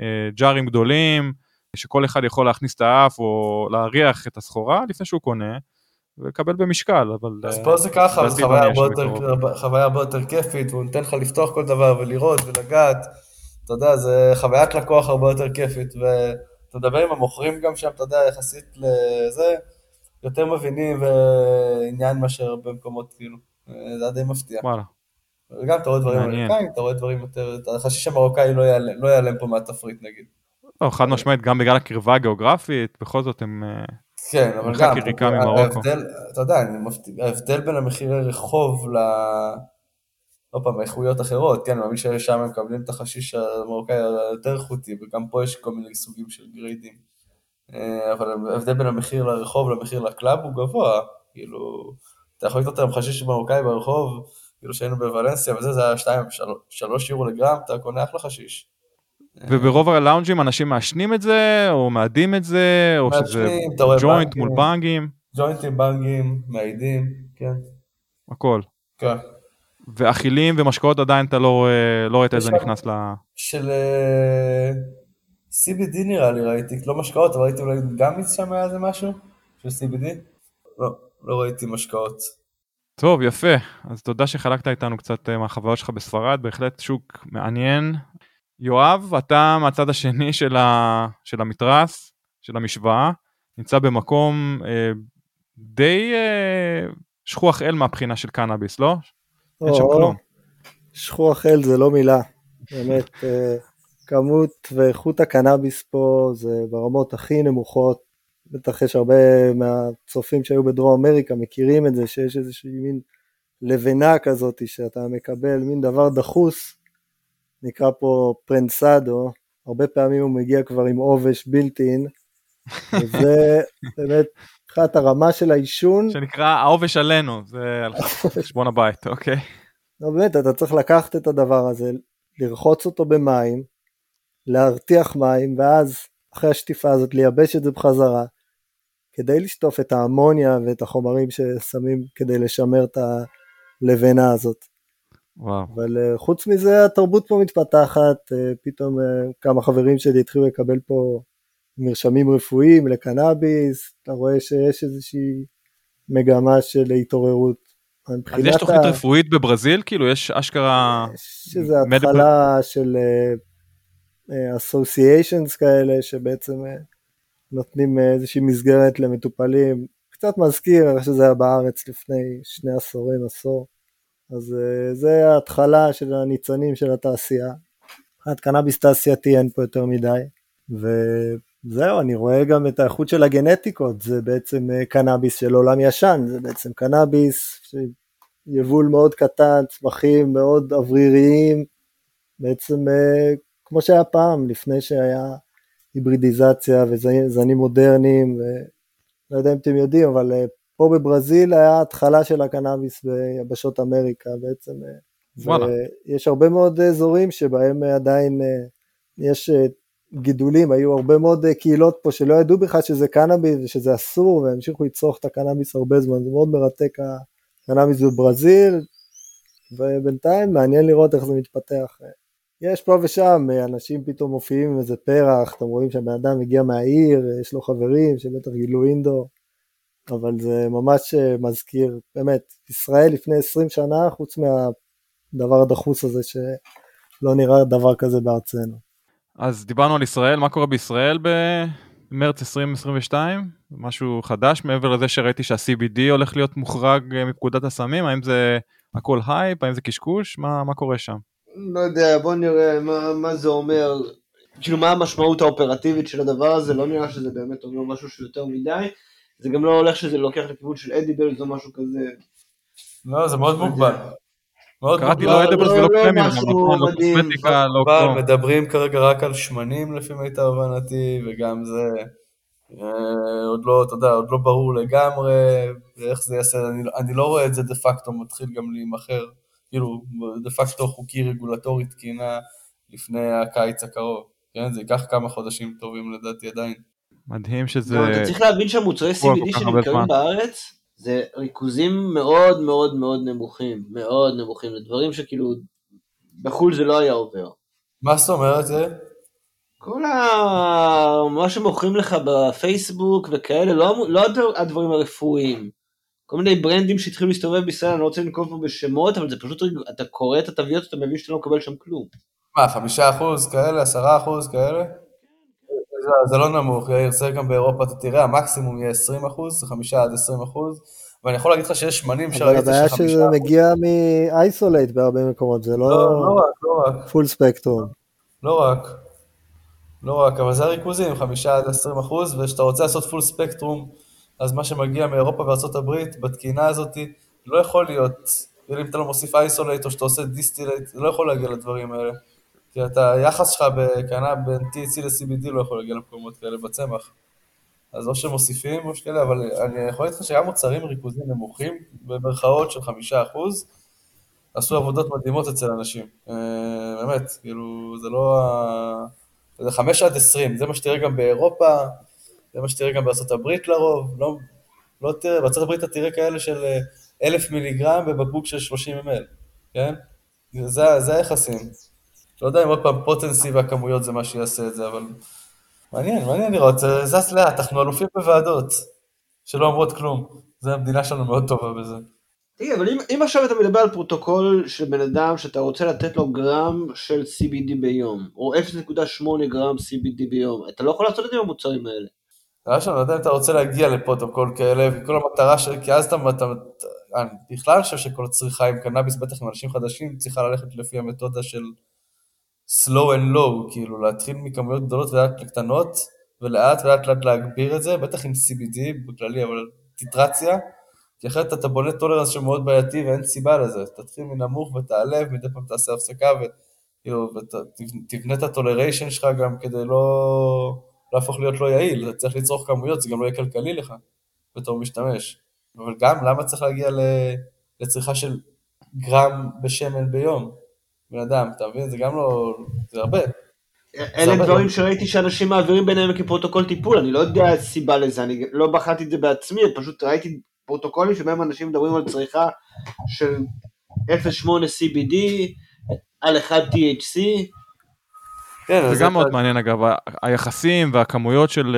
אה, ג'ארים גדולים, שכל אחד יכול להכניס את האף או להריח את הסחורה לפני שהוא קונה, ולקבל במשקל, אבל... אז פה זה ככה, אז חוויה הרבה יותר כיפית, והוא נותן לך לפתוח כל דבר ולראות ולגעת, אתה יודע, זה חוויית לקוח הרבה יותר כיפית, ואתה מדבר עם המוכרים גם שם, אתה יודע, יחסית לזה, יותר מבינים ועניין מאשר במקומות כאילו, זה די מפתיע. וואלה. גם אתה רואה דברים אמריקאים, אתה רואה דברים יותר, החשיש המרוקאי לא יעלם פה מהתפריט נגיד. לא, חד משמעית, גם בגלל הקרבה הגיאוגרפית, בכל זאת הם... כן, אבל גם, אתה יודע, ההבדל בין המחירי רחוב ל... לא פעם, איכויות אחרות, כן, ממי ששם הם מקבלים את החשיש המרוקאי היותר איכותי, וגם פה יש כל מיני סוגים של גריידים, אבל ההבדל בין המחיר לרחוב למחיר לקלאב הוא גבוה, כאילו, אתה יכול לקנות אותם חשיש מרוקאי ברחוב, כאילו שהיינו בוולנסיה, וזה, זה היה שתיים, שלוש יורו לגרם, אתה קונה אחלה חשיש. וברוב הלאונג'ים אנשים מאשנים את זה, או מאדים את זה, או שזה ג'וינט מול בנגים. ג'וינטים, בנגים, מעידים, כן. הכל. כן. ואכילים ומשקעות עדיין אתה לא רואה את זה נכנס ל... של סי בי די נראה לי ראיתי, לא משקעות, אבל ראיתי אולי גם שם היה זה משהו של סי בי די? לא, לא ראיתי משקעות. טוב, יפה. אז תודה שחלקת איתנו קצת מהחוויות שלך בספרד, בהחלט שוק מעניין. יואב, אתה מהצד השני של, ה... של המתרס, של המשוואה, נמצא במקום אה, די אה, שכוח אל מהבחינה של קנאביס, לא? או, אין שם כלום. שכוח אל זה לא מילה. באמת, אה, כמות ואיכות הקנאביס פה זה ברמות הכי נמוכות. בטח יש הרבה מהצופים שהיו בדרום אמריקה מכירים את זה, שיש איזושהי מין לבנה כזאת שאתה מקבל, מין דבר דחוס, נקרא פה פרנסדו, הרבה פעמים הוא מגיע כבר עם עובש בילטין, וזה באמת אחת הרמה של האישון. שנקרא העובש עלינו, זה על חשבון הבית, אוקיי. לא, באמת, אתה צריך לקחת את הדבר הזה, לרחוץ אותו במים, להרתיח מים, ואז אחרי השטיפה הזאת לייבש את זה בחזרה, כדי לשטוף את האמוניה ואת החומרים ששמים כדי לשמר את הלבנה הזאת. וואו. אבל חוץ מזה התרבות פה מתפתחת, פתאום כמה חברים שלי התחילו לקבל פה מרשמים רפואיים לקנאביס, אתה רואה שיש איזושהי מגמה של התעוררות. אז יש תוכנית ה... רפואית בברזיל? כאילו יש אשכרה... שזה התחלה מד... של אסוסיישנס כאלה שבעצם נותנים איזושהי מסגרת למטופלים, קצת מזכיר שזה היה בארץ לפני שני עשורים, עשור, אז זה ההתחלה של הניצנים של התעשייה, עד קנאביס תעשייתי אין פה יותר מדי, וזהו, אני רואה גם את האיכות של הגנטיקות, זה בעצם קנאביס של עולם ישן, זה בעצם קנאביס שיבול מאוד קטן, צמחים מאוד אווריריים, בעצם כמו שהיה פעם, לפני שהיה היברידיזציה וזנים מודרניים, ולא יודע אם אתם יודעים, אבל פה בברזיל היה התחלה של הקנאביס ביבשות אמריקה בעצם, ויש הרבה מאוד אזורים שבהם עדיין יש גידולים, היו הרבה מאוד קהילות פה שלא ידעו בכלל שזה קנאביס ושזה אסור, והמשיכו לצרוך את הקנאביס הרבה זמן, זה מאוד מרתק הקנאביס בברזיל, ובינתיים מעניין לראות איך זה מתפתח. יש פה ושם, אנשים פתאום מופיעים עם איזה פרח, אתם רואים שהבן אדם הגיע מהעיר, יש לו חברים שבטח גילו אינדו, אבל זה ממש מזכיר, באמת, ישראל לפני עשרים שנה, חוץ מהדבר הדחוס הזה, שלא נראה דבר כזה בארצנו. אז דיברנו על ישראל, מה קורה בישראל במרץ עשרים עשרים ושתיים? משהו חדש, מעבר לזה שראיתי שה-סי בי די הולך להיות מוחרג מפקודת הסמים, האם זה הכל הייפ, האם זה קשקוש, מה, מה קורה שם? לא יודע, בוא נראה מה, מה זה אומר, כאילו מה המשמעות האופרטיבית של הדבר הזה, לא נראה שזה באמת אומר משהו שיותר מדי, זה גם לא הולך שזה לוקח לכיוון של אדיבלס או משהו כזה. לא, זה מאוד מוגבל. קראתי לא אדיבלס ולא קרמים, לא קוסמטיקה, לא קרום. מדברים כרגע רק על שמנים לפי מיטב הבנתי, וגם זה עוד לא, אתה יודע, עוד לא ברור לגמרי, ואיך זה יעשה, אני לא רואה את זה דה פקטו מתחיל גם להימחר. כאילו, דה פקטו חוקי רגולטורי תקינה לפני הקיץ הקרוב, כן? זה ייקח כמה חודשים טובים לדעתי עדיין. מדהים שזה... לא, אתה צריך להבין שהמוצרי סי בי די שנמכרים בארץ, זה ריכוזים מאוד מאוד מאוד נמוכים, מאוד נמוכים, לדברים שכאילו, בחול זה לא היה עובר. מה זאת אומרת זה? כל ה... מה שמוכרים לך בפייסבוק וכאלה, לא, לא הדברים הרפואיים. כל מיני ברנדים שהתחילו להסתובב בישראל, אני לא רוצה לנקוב פה בשמות, אבל זה פשוט, אתה קורא את התוויות, אתה מבין שאתה לא מקבל שם כלום. מה, חמישה אחוז כאלה, עשרה אחוז כאלה? זה לא נמוך, יאיר, זה גם באירופה, אתה תראה, המקסימום יהיה עשרים אחוז, זה חמישה עד עשרים אחוז, ואני יכול להגיד לך שיש שמנים שראיתי שחמישה. הבעיה שזה מגיע מ-isolate בהרבה מקומות, זה לא פול ספקטרום. לא רק, לא רק, אבל זה הריכוזים, חמישה עד עשרים אחוז, ושאתה רוצה לעשות פול ספקטרום, אז מה שמגיע מאירופה וארצות הברית, בתקינה הזאת, לא יכול להיות, אם אתה לא מוסיף isolate או שאתה עושה distillate, זה לא יכול להגיע לדברים האלה. כי אתה, היחס שלך בקנה בין T H C ל-C B D לא יכול להגיע למקומות כאלה בצמח. אז או שמוסיפים או שכאלה, אבל אני יכול להתחיל שגם מוצרים ריכוזים נמוכים, במרכאות של חמישה אחוז, עשו עבודות מדהימות אצל אנשים. באמת, כאילו, זה לא... זה חמש עד עשרים, זה מה שתראה גם באירופה, זה מה שתראה גם בארצות הברית לרוב, לא, לא תראה, בארצות הברית אתה תראה כאלה של אלף מיליגרם בבקבוק של שלושים מל, כן? זה, זה היחסים. לא יודע אם עוד פעם פוטנסי והכמויות זה מה שיעשה את זה, אבל... מעניין, מעניין לראות, זס לאט, אנחנו אלופים בוועדות, שלא אומרות כלום, זה המדינה שלנו מאוד טובה בזה. תגיד, אבל אם, אם עכשיו אתה מדבר על פרוטוקול של בן אדם שאתה רוצה לתת לו גרם של C B D ביום, או אפס נקודה שמונה גרם C B D ביום, אתה לא יכול לעשות את זה עם המוצרים האלה. אתה לא יודע אם אתה רוצה להגיע לפרוטוקול כאלה, וכל המטרה של, כי אז אתה, אתה, אני בכלל חושב שכל צריכה עם קנאביס, בטח עם אנשים חדשים, צריכה ללכת לפי המתודה של... slow and low, כאילו להתחיל מכמויות גדולות ולאט לקטנות, ולאט ולאט לאט להגביר את זה, בטח עם C B D בכללי, אבל טיטרציה, כי אחרת אתה בונה טולרנס שמאוד בעייתי ואין סיבה לזה, תתחיל מנמוך ותעלב, מדי פעם תעשה הפסקה ותבנה את הטולריישן שלך גם כדי לא להפוך להיות לא יעיל, אתה צריך לצרוך כמויות, זה גם לא יהיה כלכלי לך בתור משתמש, אבל גם למה צריך להגיע לצריכה של גרם בשמן ביום? בן אדם, אתה מבין? זה גם לא... זה הרבה. אלה דברים שראיתי שאנשים מעבירים ביניהם כפרוטוקול טיפול, אני לא יודע סיבה לזה, אני לא בחרתי את זה בעצמי, פשוט ראיתי פרוטוקולים שבהם אנשים מדברים על צריכה של אפס נקודה שמונה C B D, על אחד T H C. זה גם מאוד מעניין אגב, היחסים והכמויות של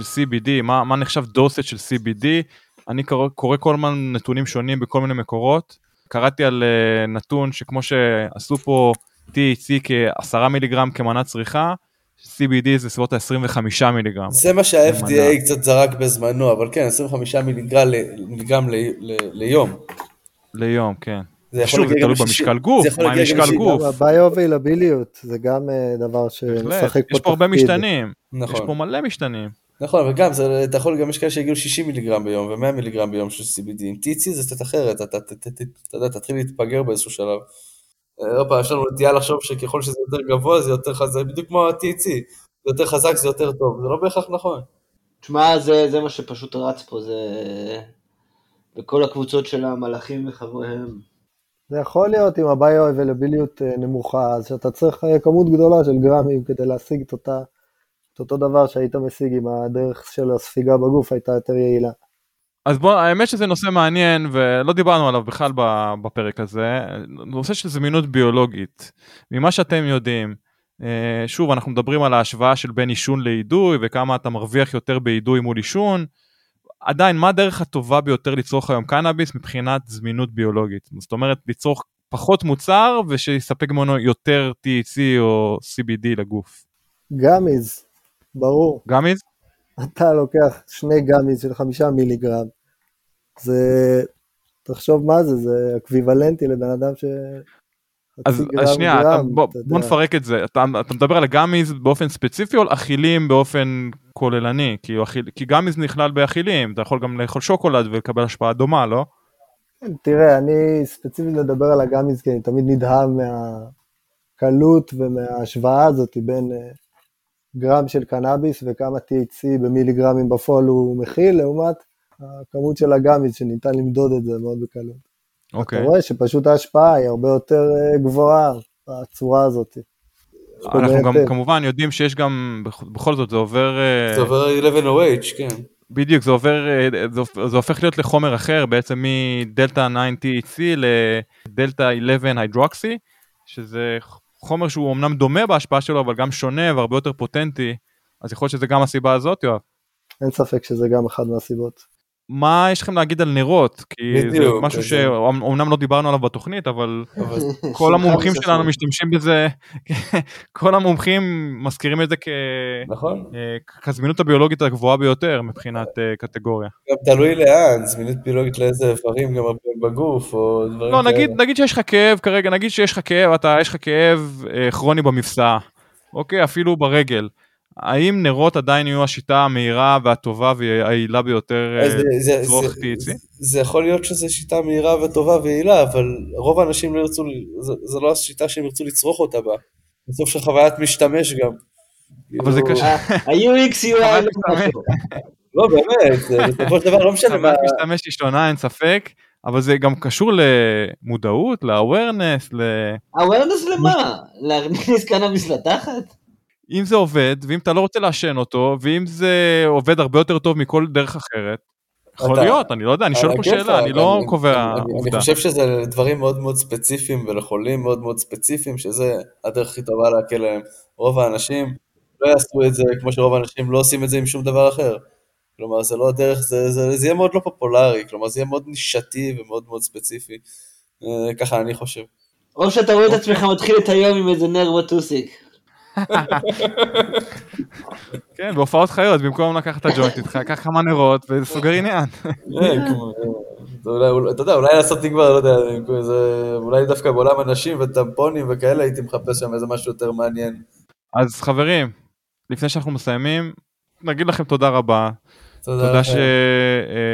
C B D, מה נחשב דוסת של C B D, אני קורא כל מיני נתונים שונים בכל מיני מקורות, קראתי על נתון שכמו שעשו פה T H C כעשרה מיליגרם כמנת צריכה, C B D זה סביבות ה-עשרים וחמישה מיליגרם. זה מה שה-F D A קצת זרק בזמנו, אבל כן, עשרים וחמישה מיליגרם ליום. ליום, כן. שוב, זה תלוי במשקל גוף, מה עם משקל גוף? הביו-אביילביליות, זה גם דבר שמשחק פה. יש פה הרבה משתנים, יש פה מלא משתנים. נכון, וגם אתה יכול, גם יש כאלה שיגיעו שישים מיליגרם ביום ו-מאה מיליגרם ביום של C B D. עם T H C זה קצת אחרת, אתה יודע, תתחיל להתפגר באיזשהו שלב. אירופה, יש לנו נטייה לחשוב שככל שזה יותר גבוה, זה יותר חזק, בדיוק כמו ה-T H C, זה יותר חזק, זה יותר טוב, זה לא בהכרח נכון. תשמע, זה מה שפשוט רץ פה, זה... וכל הקבוצות של המלאכים וחבריהם. זה יכול להיות עם הביו-אביילביליות נמוכה, אז שאתה צריך כמות גדולה של גרמים כדי להשיג את אותה... אותו דבר שהיית משיג עם הדרך של הספיגה בגוף הייתה יותר יעילה. אז בוא, האמת שזה נושא מעניין, ולא דיברנו עליו בכלל בפרק הזה, נושא של זמינות ביולוגית. ממה שאתם יודעים, שוב, אנחנו מדברים על ההשוואה של בין עישון לעידוי, וכמה אתה מרוויח יותר בעידוי מול עישון. עדיין, מה הדרך הטובה ביותר לצרוך היום קנאביס מבחינת זמינות ביולוגית? זאת אומרת, לצרוך פחות מוצר, ושיספק ממנו יותר T H C או C B D לגוף. גמיז. ברור. גמיז? אתה לוקח שני גמיז של חמישה מיליגרם. זה, תחשוב מה זה, זה אקוויוולנטי לבן אדם ש... אז שנייה, גרם, אתה, בוא, אתה בוא נפרק את זה. אתה, אתה מדבר על הגמיז באופן ספציפי או על אכילים באופן כוללני? כי, כי גמיז נכלל באכילים, אתה יכול גם לאכול שוקולד ולקבל השפעה דומה, לא? תראה, אני ספציפית לדבר על הגמיז, כי אני תמיד נדהם מהקלות ומההשוואה הזאת בין... גרם של קנאביס וכמה T H C במיליגרמים בפועל הוא מכיל, לעומת הכמות של הגמיז שניתן למדוד את זה מאוד בקלות. אוקיי. אתה רואה שפשוט ההשפעה היא הרבה יותר גבוהה בצורה הזאת. אנחנו גם כמובן יודעים שיש גם, בכל זאת זה עובר... זה עובר eleven O H, כן. בדיוק, זה עובר, זה הופך להיות לחומר אחר, בעצם מדלטה nine T H C לדלטה eleven הידרוקסי, שזה... חומר שהוא אמנם דומה בהשפעה שלו, אבל גם שונה והרבה יותר פוטנטי, אז יכול להיות שזה גם הסיבה הזאת, יואב? אין ספק שזה גם אחד מהסיבות. מה יש לכם להגיד על נרות? כי זה משהו שאומנם לא דיברנו עליו בתוכנית, אבל כל המומחים שלנו משתמשים בזה, כל המומחים מזכירים את זה כזמינות הביולוגית הגבוהה ביותר מבחינת קטגוריה. גם תלוי לאן, זמינות ביולוגית לאיזה איברים, גם בגוף או דברים כאלה. לא, נגיד שיש לך כאב כרגע, נגיד שיש לך כאב, אתה יש לך כאב כרוני במפסעה, אוקיי, אפילו ברגל. האם נרות עדיין יהיו השיטה המהירה והטובה והעילה ביותר לצרוך טי אייץ' סי? זה יכול להיות שזו שיטה מהירה וטובה והעילה, אבל רוב האנשים לא ירצו, זו לא השיטה שהם ירצו לצרוך אותה בה. בסוף של חוויית משתמש גם. אבל זה קשה. ה-יו אקס יו איי לא באמת, בסופו של דבר לא משנה. חוויית משתמש היא שונה, אין ספק, אבל זה גם קשור למודעות, ל-awareness, ל... awareness למה? להכניס קנאביס לתחת? אם זה עובד, ואם אתה לא רוצה להשן אותו, ואם זה עובד הרבה יותר טוב מכל דרך אחרת, יכול להיות, אני לא יודע, אני שואל פה שאלה, אני לא קובע. אני חושב שזה דברים מאוד מאוד ספציפיים, ולחולים מאוד מאוד ספציפיים, שזה הדרך הכי טובה להקל להם. רוב האנשים לא יעשו את זה, כמו שרוב האנשים לא עושים את זה עם שום דבר אחר. כלומר, זה לא הדרך, זה יהיה מאוד לא פופולרי, כלומר, זה יהיה מאוד נישתי ומאוד מאוד ספציפי. ככה אני חושב. או שאתה רואה את עצמך מתחיל את היום עם איזה נר וטוסיק. כן, בהופעות חיות, במקום לקחת את הג'וינט איתך, קח כמה נרות וסוגר עניין. אתה יודע, אולי לעשות תגבר, אולי דווקא בעולם אנשים וטמפונים וכאלה, הייתי מחפש שם איזה משהו יותר מעניין. אז חברים, לפני שאנחנו מסיימים, נגיד לכם תודה רבה. תודה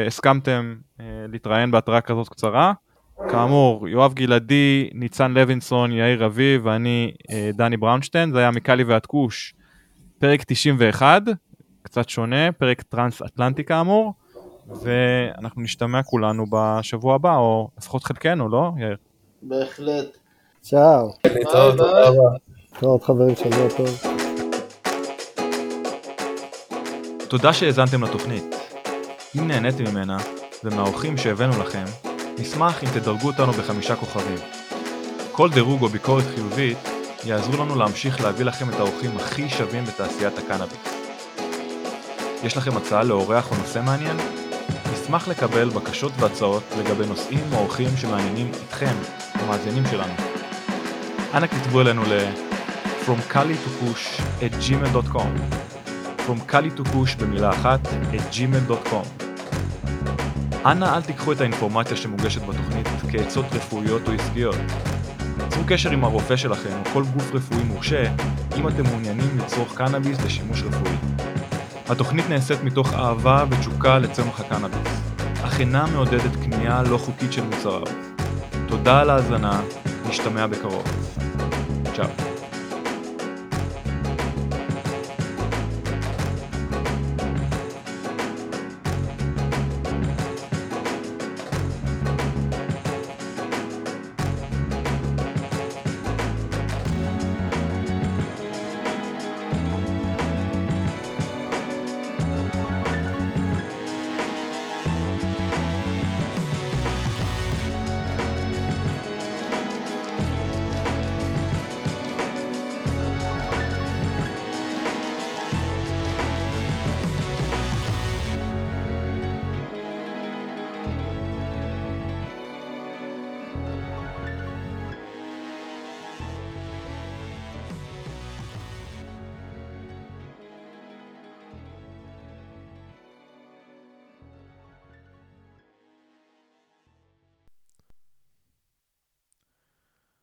שהסכמתם להתראיין בהתראה כזאת קצרה. כאמור, יואב גלעדי, ניצן לוינסון, יאיר רביב ואני דני בראונשטיין, זה היה מיקלי ועד קוש, פרק תשעים ואחת, קצת שונה, פרק טרנס-אטלנטי כאמור, ואנחנו נשתמע כולנו בשבוע הבא, או לפחות חלקנו, לא, יאיר? בהחלט. צ'או. טוב, תודה רבה. טוב, חברים, שבוע טוב. תודה שהאזנתם לתוכנית. אם נהניתם ממנה, ומהאורחים שהבאנו לכם, נשמח אם תדרגו אותנו בחמישה כוכבים. כל דירוג או ביקורת חיובית יעזרו לנו להמשיך להביא לכם את האורחים הכי שווים בתעשיית הקנאביס. יש לכם הצעה לאורח או נושא מעניין? נשמח לקבל בקשות והצעות לגבי נושאים או אורחים שמעניינים אתכם, המאזינים שלנו. אנא כתבו אלינו ל- פרום קלי טו קוש את ג'ימייל דוט קום פרום קלי טו קוש במילה אחת את ג'ימייל דוט קום. אנא אל תיקחו את האינפורמציה שמוגשת בתוכנית כעצות רפואיות או עסקיות. צרו קשר עם הרופא שלכם או כל גוף רפואי מורשה אם אתם מעוניינים לצרוך קנאביס לשימוש רפואי. התוכנית נעשית מתוך אהבה ותשוקה לצמח הקנאביס, אך אינה מעודדת קנייה לא חוקית של מוצריו. תודה על ההאזנה, נשתמע בקרוב. צ'או.